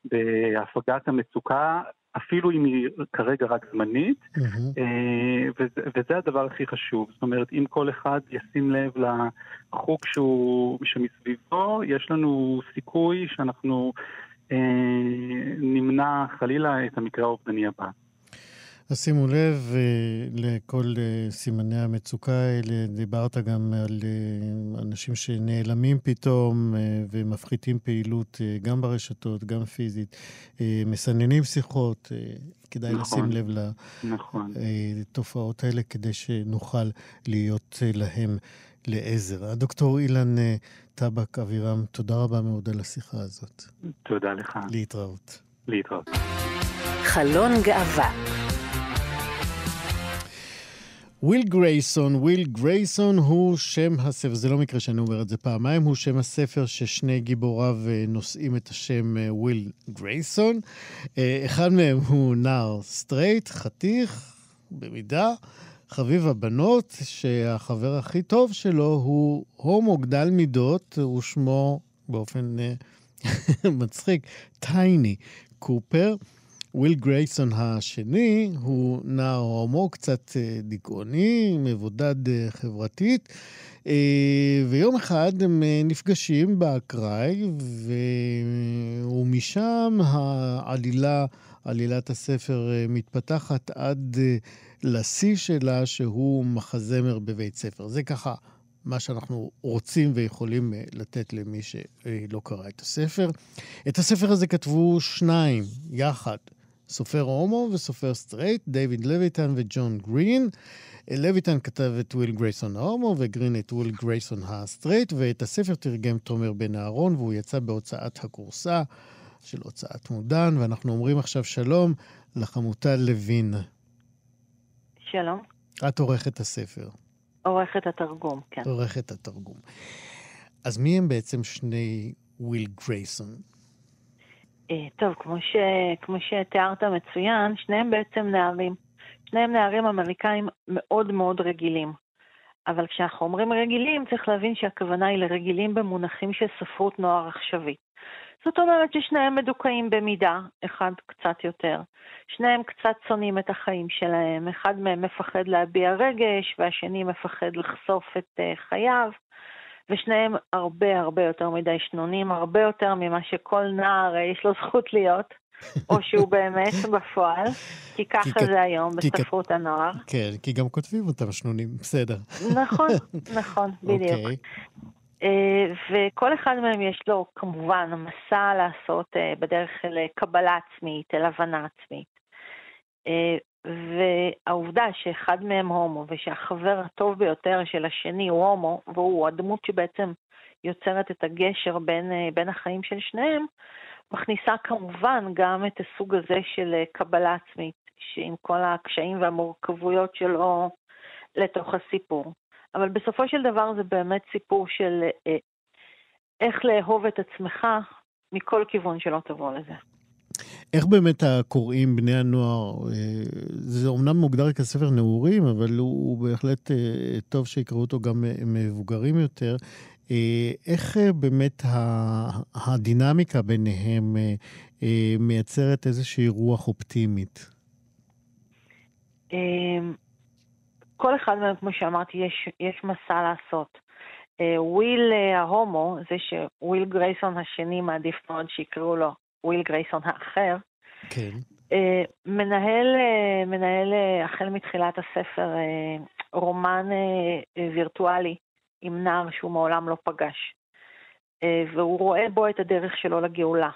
בהפגת המצוקה, אפילו אם היא כרגע רק זמנית, וזה הדבר הכי חשוב. זאת אומרת, אם כל אחד ישים לב לחוק שמסביבו, יש לנו סיכוי שאנחנו נמנע חלילה את המקרה האובדני הבא. אז שימו לב לכל סימני המצוקה האלה. דיברת גם על אנשים שנעלמים פתאום ומפחיתים פעילות גם ברשתות, גם פיזית, מסננים שיחות, כדאי לשים לב לתופעות האלה כדי שנוכל להיות להם לעזר. הדוקטור אילן טבק אבירם, תודה רבה מאוד על השיחה הזאת. תודה לך. להתראות. להתראות. חלון גאווה. וויל גרייסון הוא שם הספר, זה לא מקרה שאני אומר את זה פעמיים, הוא שם הספר ששני גיבוריו נושאים את השם וויל גרייסון. אחד מהם הוא נער סטרייט, חתיך, במידה, חביב הבנות, שהחבר הכי טוב שלו הוא הומו גדל מידות, הוא שמו באופן מצחיק, טייני קופר. וויל גרייסון השני הוא נער הומו, קצת דיכאוני, מבודד חברתית, ויום אחד הם נפגשים באקראי, ומשם עלילת הספר מתפתחת עד לשיא שלה, שהוא מחזמר בבית ספר. זה ככה מה שאנחנו רוצים ויכולים לתת למי שלא קרא את הספר. את הספר הזה כתבו שניים יחד, סופר הומו וסופר סטרייט, דיוויד לויטן וג'ון גרין. לויטן כתב את וויל גרייסון ההומו, וגרין את וויל גרייסון הסטרייט, ואת הספר תרגם תומר בן אהרון, והוא יצא בהוצאת הכורסה של הוצאת מודן, ואנחנו אומרים עכשיו שלום לחמותה לוין. שלום. את עורכת הספר. עורכת התרגום, כן. עורכת התרגום. אז מי הם בעצם שני וויל גרייסון? טוב, כמו שתיארת מצוין, שניהם בעצם נערים. שניהם נערים אמריקאים מאוד מאוד רגילים. אבל כשאנחנו אומרים רגילים, צריך להבין שהכוונה היא לרגילים במונחים של ספרות נוער עכשווית. זאת אומרת ששניהם מדוכאים במידה, אחד קצת יותר. שניהם קצת שונאים את החיים שלהם, אחד מהם מפחד להביע רגש, והשני מפחד לחשוף את חייו. ושניהם הרבה הרבה יותר מדי שנונים, הרבה יותר ממה שכל נער יש לו זכות להיות, או שהוא באמת בפועל, כי ככה זה היום בספרות הנוער. כן, כי גם כותבים אותם שנונים, בסדר. נכון, נכון, בדיוק. וכל אחד מהם יש לו כמובן מסע לעשות בדרך לקבלה עצמית, אל הבנה עצמית. והעובדה שאחד מהם הומו, ושהחבר הטוב ביותר של השני הוא הומו, והוא הדמות שבעצם יוצרת את הגשר בין החיים של שניהם, מכניסה כמובן גם את הסוג הזה של קבלה עצמית, שעם כל הקשיים והמורכבויות שלו לתוך הסיפור. אבל בסופו של דבר זה באמת סיפור של איך לאהוב את עצמך מכל כיוון שלא תבוא לזה. איך באמת הקוראים בני הנוער, זה אומנם מוגדר כספר נעורים, אבל הוא בהחלט טוב שיקראו אותו גם מבוגרים יותר, איך באמת הדינמיקה ביניהם מייצרת איזושהי רוח אופטימית? כל אחד מהם, כמו שאמרתי, יש מסע לעשות. וויל ההומו, זה שוויל גרייסון השני מעדיף מאוד שיקראו לו וויל גרייסון האחר, כן. מנהל החל מתחילת הספר רומן וירטואלי עם נער שהוא מעולם לא פגש. והוא רואה בו את הדרך שלו לגאולה,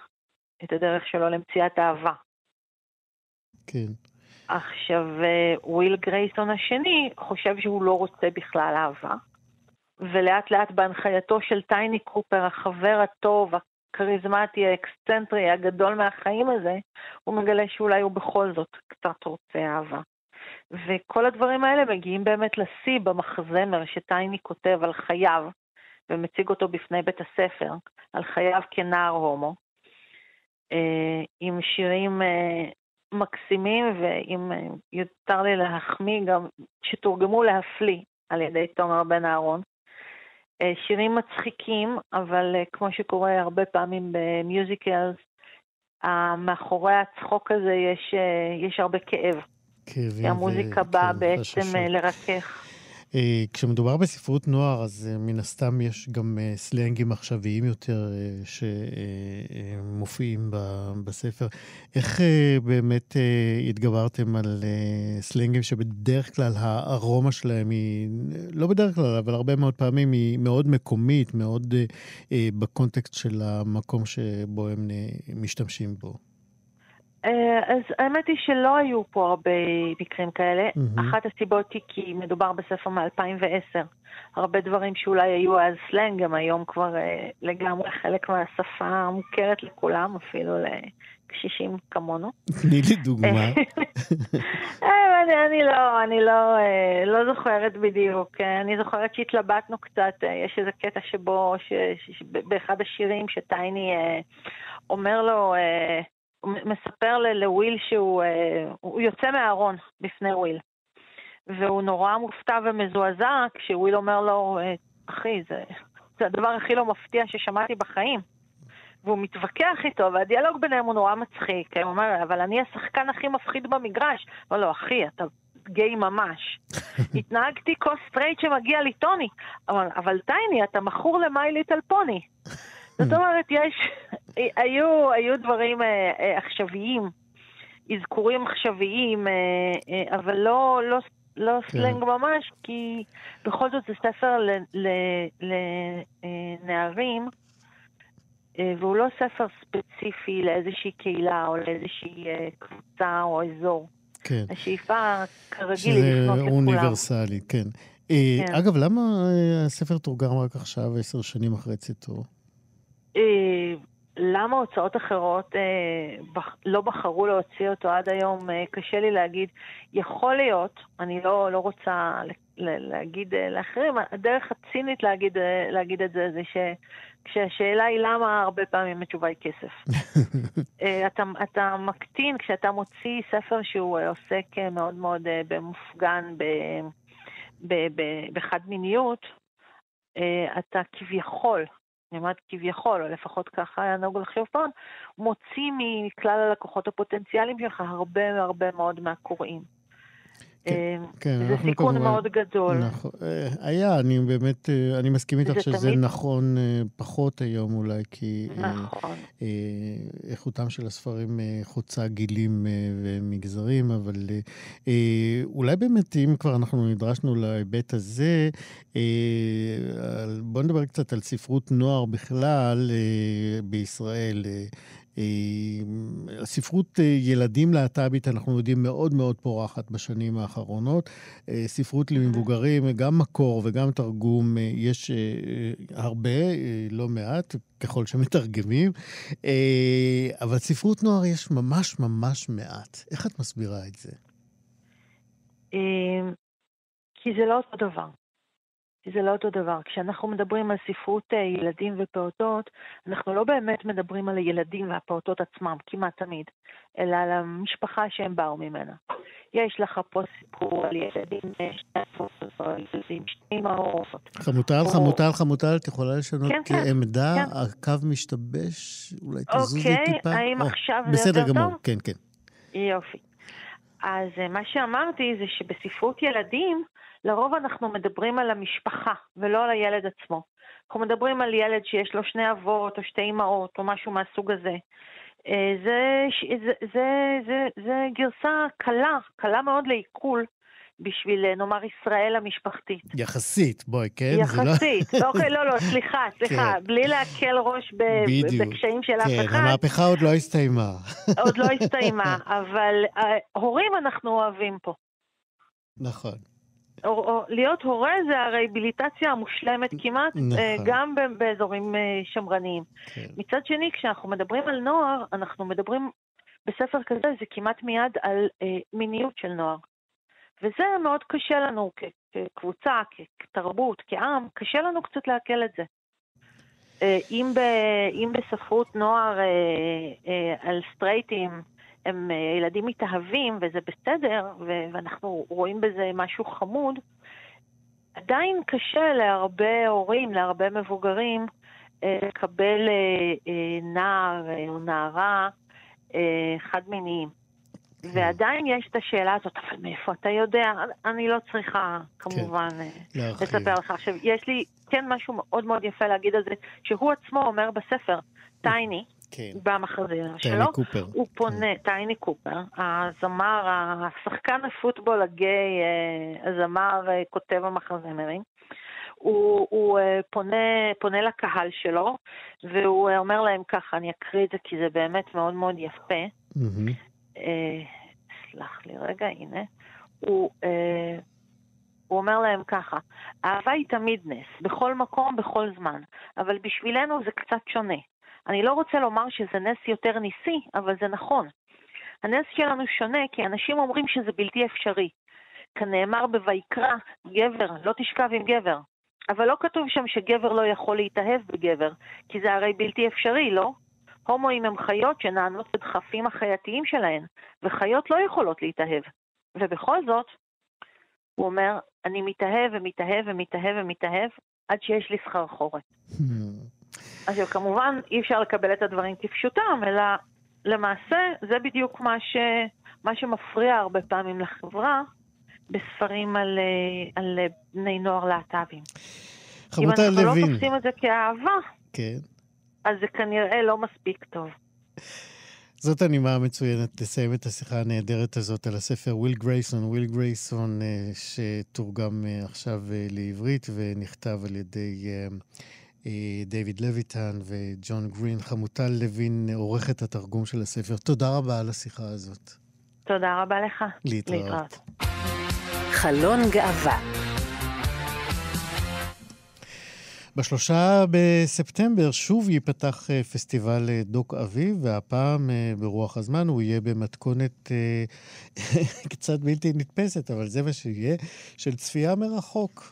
את הדרך שלו למציאת אהבה. כן. עכשיו, וויל גרייסון השני חושב שהוא לא רוצה בכלל אהבה, ולאט לאט בהנחייתו של טייני קופר, החבר הטוב, הכריזמטי, האקסצנטרי, הגדול מהחיים הזה, הוא מגלה שאולי הוא בכל זאת קצת רוצה אהבה. וכל הדברים האלה מגיעים באמת לשיא במחזמר שטייני כותב על חייו, ומציג אותו בפני בית הספר, על חייו כנער הומו, עם שירים מקסימים, ואם יותר לי להחמיא גם, שתורגמו להפליא על ידי תומר בן אהרון. שירים מצחיקים, אבל כמו שקורה הרבה פעמים במיוזיקלס, מאחורי הצחוק הזה יש הרבה כאב. כי המוזיקה באה בעצם לרכך. כשמדובר בספרות נוער, אז מן הסתם יש גם סלנגים עכשוויים יותר שמופיעים בספר. איך באמת התגברתם על סלנגים שבדרך כלל הארומה שלהם היא, לא בדרך כלל, אבל הרבה מאוד פעמים היא מאוד מקומית, מאוד בקונטקסט של המקום שבו הם משתמשים בו? אז האמת היא שלא היו פה הרבה מקרים כאלה. אחת הסיבות היא כי מדובר בספר מ-2010. הרבה דברים שאולי היו אז סלנג, גם היום כבר לגמרי חלק מהשפה המוכרת לכולם, אפילו לקשישים כמונו. תני לי דוגמה. אני לא זוכרת בדיוק. אני זוכרת שהתלבטנו קצת. יש איזה קטע שבו, באחד השירים שטייני אומר לו, הוא מספר לוויל שהוא יוצא מהארון בפני וויל, והוא נורא מופתע ומזועזע כשוויל אומר לו, אחי, זה הדבר הכי לא מפתיע ששמעתי בחיים. והוא מתווכח איתו, והדיאלוג ביניהם הוא נורא מצחיק. הוא אומר, אבל אני השחקן הכי מפחיד במגרש. אבל לא, אחי, אתה גיי ממש. התנהגתי כוס סטרייט שמגיע לי טוני. אבל טייני, אתה מכור למי ליטל פוני. זאת אומרת, היו דברים עכשוויים, אזכורים עכשוויים, אבל לא סלנג ממש, כי בכל זאת זה ספר לנערים, והוא לא ספר ספציפי לאיזושהי קהילה או לאיזושהי קבוצה או אזור. כן. השאיפה כרגיל לפנות לכולם. אוניברסלית, כן. אגב, למה הספר תורגם רק עכשיו, 10 שנים אחרי צאתו? למה הוצאות אחרות לא בחרו להוציא אותו עד היום, קשה לי להגיד. יכול להיות, אני לא רוצה להגיד לאחרים, הדרך הצינית להגיד את זה, זה כשהשאלה היא למה, הרבה פעמים התשובה היא כסף. אתה מקטין כשאתה מוציא ספר שהוא עוסק מאוד מאוד במופגן בחד מיניות, אתה כביכול, נאמד כביכול, או לפחות ככה היה נהוג לחשוב פעם, מוציא מכלל הלקוחות הפוטנציאליים שלך הרבה הרבה מאוד מהקוראים. זה סיכון מאוד גדול. היה, אני מסכים איתך שזה נכון פחות היום אולי, כי איכותם של הספרים חוצה גילים ומגזרים, אבל אולי באמת, אם כבר אנחנו נדרשנו להיבט הזה, בוא נדבר קצת על ספרות נוער בכלל בישראל. ספרות ילדים להט"בית אנחנו יודעים מאוד מאוד פורחת בשנים האחרונות, ספרות למבוגרים, גם מקור וגם תרגום יש הרבה, לא מעט, ככל שמתרגמים, אבל ספרות נוער יש ממש ממש מעט. איך את מסבירה את זה? כי זה לא אותו דבר. זה לא אותו דבר. כשאנחנו מדברים על ספרות ילדים ופעוטות, אנחנו לא באמת מדברים על הילדים והפעוטות עצמם, כמעט תמיד, אלא על המשפחה שהם באו ממנה. יש לך פה סיפור על ילדים שני מעורפות. חמוטל, את יכולה לשנות לעמדה? הקו משתבש? אולי תזוזי טיפה? האם עכשיו זה יותר טוב? כן. יופי. אז מה שאמרתי זה שבספרות ילדים, לרוב אנחנו מדברים על המשפחה ולא על הילד עצמו. אנחנו מדברים על ילד שיש לו 2 אבות או 2 אמהות או משהו מהסוג הזה. זה גרסה קלה מאוד לעיכול בשביל, נאמר, ישראל המשפחתית. יחסית, בואי, כן? יחסית, לא, סליחה, בלי להקל ראש בקשיים של אף אחד. המהפכה עוד לא הסתיימה. עוד לא הסתיימה, אבל הורים אנחנו אוהבים פה. נכון. להיות הורה זה הרהביליטציה המושלמת כמעט, גם באזורים שמרניים. מצד שני, כשאנחנו מדברים על נוער, אנחנו מדברים בספר כזה, זה כמעט מיד על מיניות של נוער. וזה מאוד קשה לנו כקבוצה, כתרבות, כעם, קשה לנו קצת להקל את זה. אם בספרות נוער על סטרייטים, הם ילדים מתאהבים, וזה בסדר, ואנחנו רואים בזה משהו חמוד, עדיין קשה להרבה הורים, להרבה מבוגרים, לקבל נער או נערה חד מיניים. ועדיין יש את השאלה הזאת, אבל מאיפה אתה יודע? אני לא צריכה, כמובן, לספר לך. עכשיו, יש לי כן משהו מאוד מאוד יפה להגיד על זה, שהוא עצמו אומר בספר, טייני, במחזיר שלו, הוא פונה, טייני קופר, הזמר, השחקן הפוטבול הגיי, הזמר כותב המחזמרים, הוא פונה לקהל שלו, והוא אומר להם ככה, אני אקריא את זה כי זה באמת מאוד מאוד יפה, סלח לי רגע, הנה, הוא אומר להם ככה, אהבה היא תמיד נס, בכל מקום, בכל זמן, אבל בשבילנו זה קצת שונה. אני לא רוצה לומר שזה נס יותר ניסי, אבל זה נכון. הנס שלנו שונה כי אנשים אומרים שזה בלתי אפשרי. כנאמר בויקרא, גבר, לא תשכב עם גבר. אבל לא כתוב שם שגבר לא יכול להתאהב בגבר, כי זה הרי בלתי אפשרי, לא? הומואים הם חיות שנענות בדחפים החייתיים שלהן, וחיות לא יכולות להתאהב. ובכל זאת, הוא אומר, אני מתאהב ומתאהב ומתאהב ומתאהב, עד שיש לי סחרחורת. אז כמובן אי אפשר לקבל את הדברים כפשוטם, אלא למעשה זה בדיוק מה שמפריע הרבה פעמים לחברה, בספרים על בני נוער להט"בים. אם אנחנו לא תופסים את זה כאהבה, אז זה כנראה לא מספיק טוב. זאת הנימה מצוינת לסיים את השיחה הנהדרת הזאת על הספר וויל גרייסון. וויל גרייסון שתורגם עכשיו לעברית ונכתב על ידי דיוויד לויטן וג'ון גרין. חמוטל לוין עורכת התרגום של הספר. תודה רבה על השיחה הזאת. תודה רבה לך. להתראות. חלון גאווה. ב3 בספטמבר שוב ייפתח פסטיבל דוק אביב, והפעם ברוח הזמן הוא יהיה במתכונת קצת בלתי נתפסת, אבל זה מה שיהיה, של צפייה מרחוק.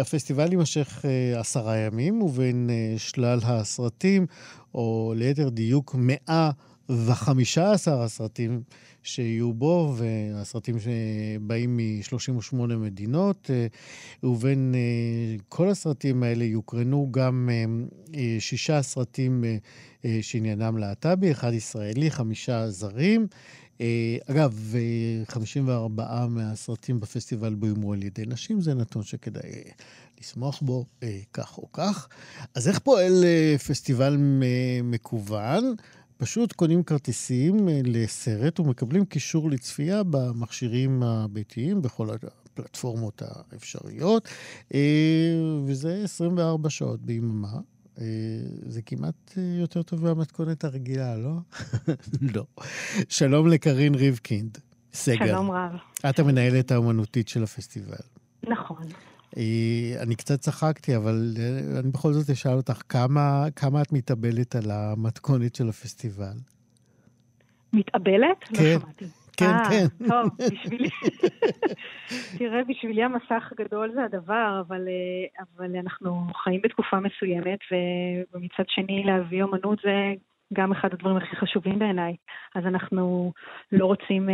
הפסטיבל יימשך 10 ימים, ובין שלל הסרטים, או ליתר דיוק 115 הסרטים שיהיו בו, והסרטים שבאים מ-38 מדינות, ובין כל הסרטים האלה יוקרנו גם 6 סרטים שעניינם להט"בי, 1 ישראלי, 5 זרים. אגב, 54 מהסרטים בפסטיבל בוימו על ידי נשים, זה נתון שכדאי לשמוח בו כך או כך. אז איך פועל פסטיבל מקוון? פשוט קונים כרטיסים לסרט ומקבלים קישור לצפייה במכשירים הביתיים, בכל הפלטפורמות האפשריות, וזה 24 שעות ביממה. זה כמעט יותר טוב במתכונת הרגילה, לא? לא. שלום לקרין ריבקינד, סגל. שלום רב. את המנהלת האומנותית של הפסטיבל. נכון. אני קצת צחקתי, אבל אני בכל זאת אשאל אותך, כמה את מתאבלת על המתכונת של הפסטיבל? מתאבלת? כן. לא שמעתי. כן, כן. טוב, בשבילי. תראה, בשבילי המסך הגדול זה הדבר, אבל אנחנו חיים בתקופה מסוימת, ומצד שני להביא אומנות זה גם אחד הדברים הכי חשובים בעיניי. אז אנחנו לא רוצים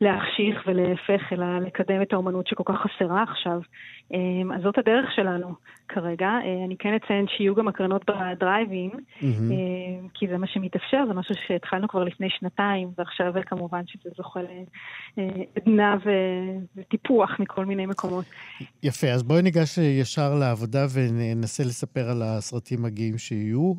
להחשיך ולהפך, אלא לקדם את האומנות שכל כך חסרה עכשיו. אז זאת הדרך שלנו כרגע. אני כן אציין שיהיו גם הקרנות בדרייב-אין, כי זה מה שמתאפשר, זה משהו שהתחלנו כבר לפני 2 ועכשיו כמובן שזה זוכה לעדנה וטיפוח מכל מיני מקומות. יפה, אז בואי ניגש ישר לעבודה וננסה לספר על הסרטים הגאים שיהיו.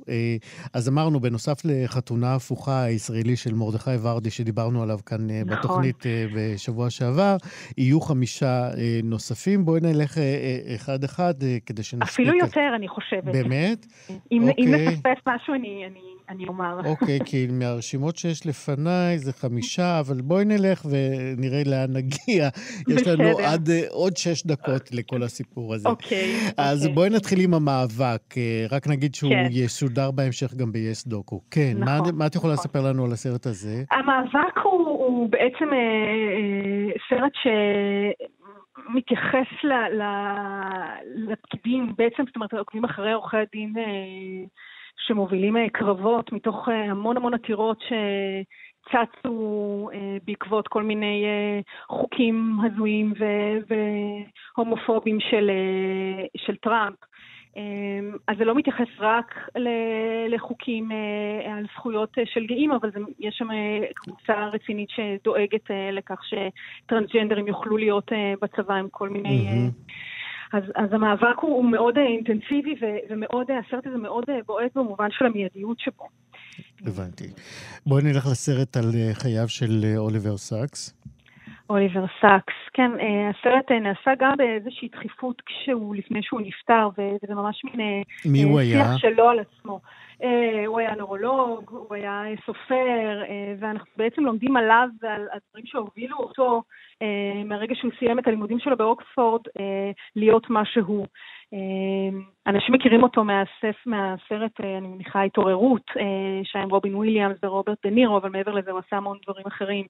אז אמרנו, בנוסף לחתונה הפוכה הישראלי של מרדכי ורדי, שדיברנו עליו כאן בתוכנית בשבוע שעבר, יהיו 5 נוספים. בואי נלך אחד-אחד כדי שנספיק. אפילו יותר, אני חושבת. באמת? אם נספס משהו, אני אומר. אוקיי, כי מהרשימות שיש לפניי זה 5, אבל בואי נלך ונראה לאן נגיע. יש לנו עד עוד 6 דקות לכל הסיפור הזה. אוקיי. אז בואי נתחיל עם המאבק. רק נגיד שהוא ישודר בהמשך גם ב-Yes Doco. כן, מה את יכולה לספר לנו על הסרט הזה? המאבק הוא בעצם סרט מתייחס לפקידים, בעצם, זאת אומרת, עוקבים אחרי עורכי הדין שמובילים קרבות מתוך המון המון עתירות שצצו בעקבות כל מיני חוקים הזויים והומופובים של טראמפ. אז זה לא מתייחס רק לחוקים על זכויות של גאים, אבל יש שם קבוצה רצינית שדואגת לכך שטרנסג'נדרים יוכלו להיות בצבא עם כל מיני... אז המאבק הוא מאוד אינטנסיבי, הסרט הזה מאוד בועט במובן של המיידיות שבו. הבנתי. בואי נלך לסרט על חייו של אוליבר סאקס. אוליבר סאקס, כן, הסרט נעשה גם באיזושהי דחיפות כשהוא, לפני שהוא נפטר, וזה ממש מין שיח שלו על עצמו. הוא היה נורולוג, הוא היה סופר, ואנחנו בעצם לומדים עליו ועל הדברים שהובילו אותו מהרגע שהוא סיים את הלימודים שלו באוקספורד להיות מה שהוא. אנשים מכירים אותו מהסרט, אני מניחה, התעוררות, שהיה עם רובין וויליאמס ורוברט דה נירו, אבל מעבר לזה הוא עשה המון דברים אחרים.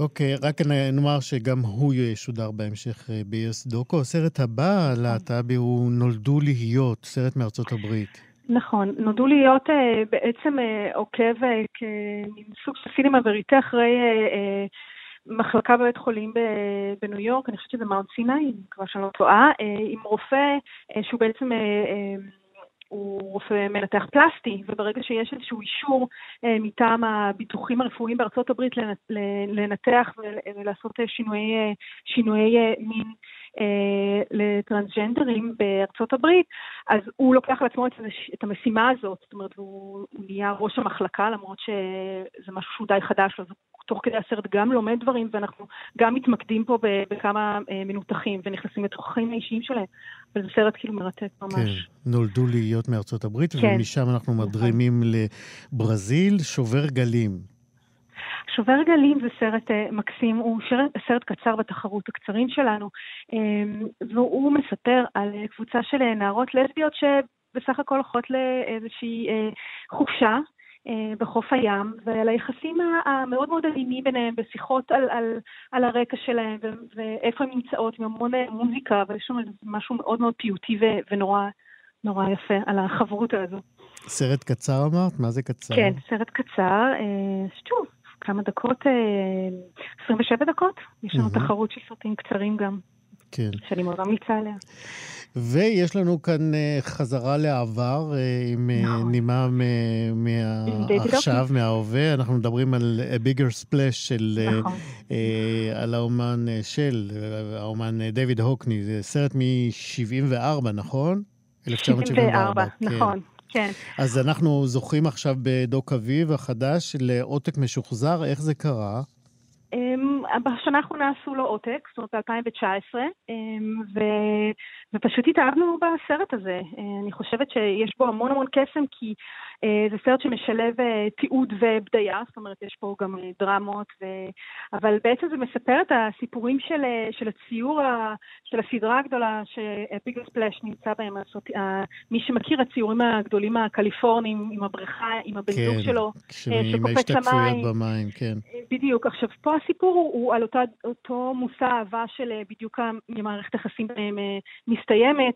אוקיי, רק נאמר שגם הוא ישודר בהמשך ב-YES דוקו. הסרט הבא להט"בי הוא נולדו להיות, סרט מארצות הברית. נכון, נולדו להיות בעצם עוקב כמין סוג של סינמה וריטה אחרי מחלקה בבית חולים בניו יורק, אני חושבת שזה מאונט סיני, כבר שאני לא טועה, עם רופא שהוא בעצם... הוא רופא מנתח פלסטי, וברגע שיש איזשהו אישור מטעם הביטוחים הרפואיים בארצות הברית לנתח ולעשות שינויי מין לטרנסג'נדרים בארצות הברית, אז הוא לוקח לעצמו את המשימה הזאת, זאת אומרת, הוא נהיה ראש המחלקה, למרות שזה משהו שהוא די חדש, אז תוך כדי הסרט גם לומד דברים, ואנחנו גם מתמקדים פה בכמה מנותחים, ונכנסים לתוך החיים האישיים שלהם, וזה סרט כאילו מרתק ממש. כן, נולדו להיות מארצות הברית, כן. ומשם אנחנו מדרימים לברזיל, שובר גלים. שובר גלים זה סרט מקסים, הוא סרט קצר בתחרות הקצרים שלנו, והוא מספר על קבוצה של נערות לסביות שבסך הכל הולכות לאיזושהי חופשה בחוף הים, ועל היחסים המאוד מאוד אלימים ביניהם, בשיחות על הרקע שלהם, ואיפה הן נמצאות, עם המון מוזיקה, אבל יש שם משהו מאוד מאוד פיוטי ונורא נורא יפה על החברות הזו. סרט קצר אמרת? מה זה קצר? כן, סרט קצר, שטוף. כמה דקות, 27 דקות, יש לנו תחרות של סרטים קצרים גם, כן. שאני מאוד ממליצה עליה. ויש לנו כאן חזרה לעבר, עם נימה עכשיו, מההווה, אנחנו מדברים על A Bigger Splash על האומן דיוויד הוקני, זה סרט מ-74, נכון? 1974, נכון. כן. אז אנחנו זוכים עכשיו בדוק-אביב החדש לעותק משוחזר, איך זה קרה? בשנה האחרונה עשו לו עותק, זאת אומרת ב-2019, ופשוט התאהבנו בסרט הזה. אני חושבת שיש בו המון המון קסם, כי זה סרט שמשלב תיעוד ובדיה, זאת אומרת יש פה גם דרמות, אבל בעצם זה מספר את הסיפורים של הציור, של הסדרה הגדולה שביג ספלאש נמצא בהם. מי שמכיר הציורים הגדולים הקליפורניים, עם הבריכה, עם הבן זוג שלו, שקופץ למים. בדיוק, עכשיו פה הסיפור הוא על אותו מושא אהבה של בדיוק המערכת היחסים בהם מסתיימת,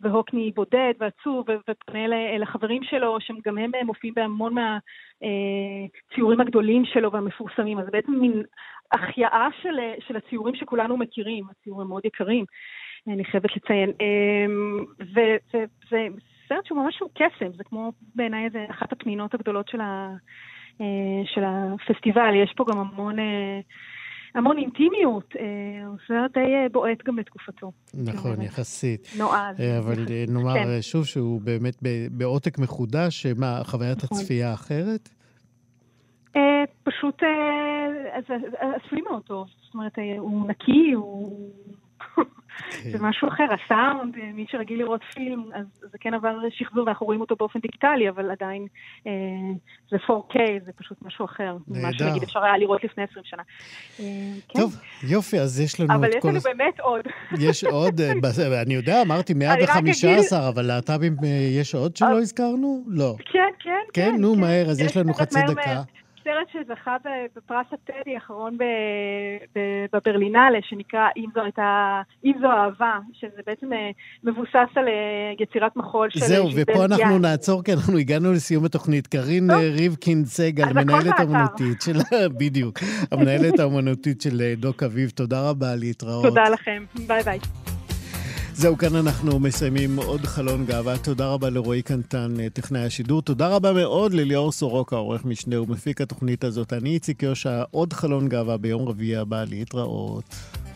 והוקני בודד ועצוב, ופנה לחברים שלו, שגם הם מופיעים בהמון מהציורים הגדולים שלו והמפורסמים. אז בעצם מין החייאה של הציורים שכולנו מכירים, הציורים מאוד יקרים, אני חייבת לציין. וזה סרט שהוא ממש קסם, זה כמו בעיניי זה אחת הפנינות הגדולות של הפסטיבל. יש פה גם המון אינטימיות, הוא סרט די בועט גם לתקופתו. נכון, יחסית. נועז. אבל נאמר שוב שהוא באמת בעותק מחודש, שמה, חוויית הצפייה אחרת? פשוט עשויים אותו, זאת אומרת, הוא נקי, הוא... זה משהו אחר, הסאונד, מי שרגיל לראות פילם, אז זה כן עבר שחזור, ואנחנו רואים אותו באופן דיגיטלי, אבל עדיין זה 4K, זה פשוט משהו אחר, מה שנגיד אפשר היה לראות לפני 20 שנה. טוב, יופי, אז יש לנו... אבל יש לנו באמת עוד. יש עוד, אני יודע, אמרתי 115, אבל להט"בים יש עוד שלא הזכרנו? לא. כן, כן. כן, נו, מהר, אז יש לנו חצי דקה. סרט שזכה בפרס הטדי האחרון בברלינאלה, שנקרא אם זו אהבה, שזה בעצם מבוסס על יצירת מחול של... זהו, ופה אנחנו נעצור, כי אנחנו הגענו לסיום התוכנית. קרין ריבקין סגל, מנהלת האמנותית של... בדיוק, המנהלת האמנותית של דוק-אביב. תודה רבה, להתראות. תודה לכם, ביי ביי. זהו, כאן אנחנו מסיימים עוד חלון גאווה. תודה רבה לרועי קנטן, טכנאי השידור. תודה רבה מאוד לליאור סורוקה, עורך משנה ומפיק התוכנית הזאת. אני איציק יושע, עוד חלון גאווה ביום רביעי הבא, להתראות.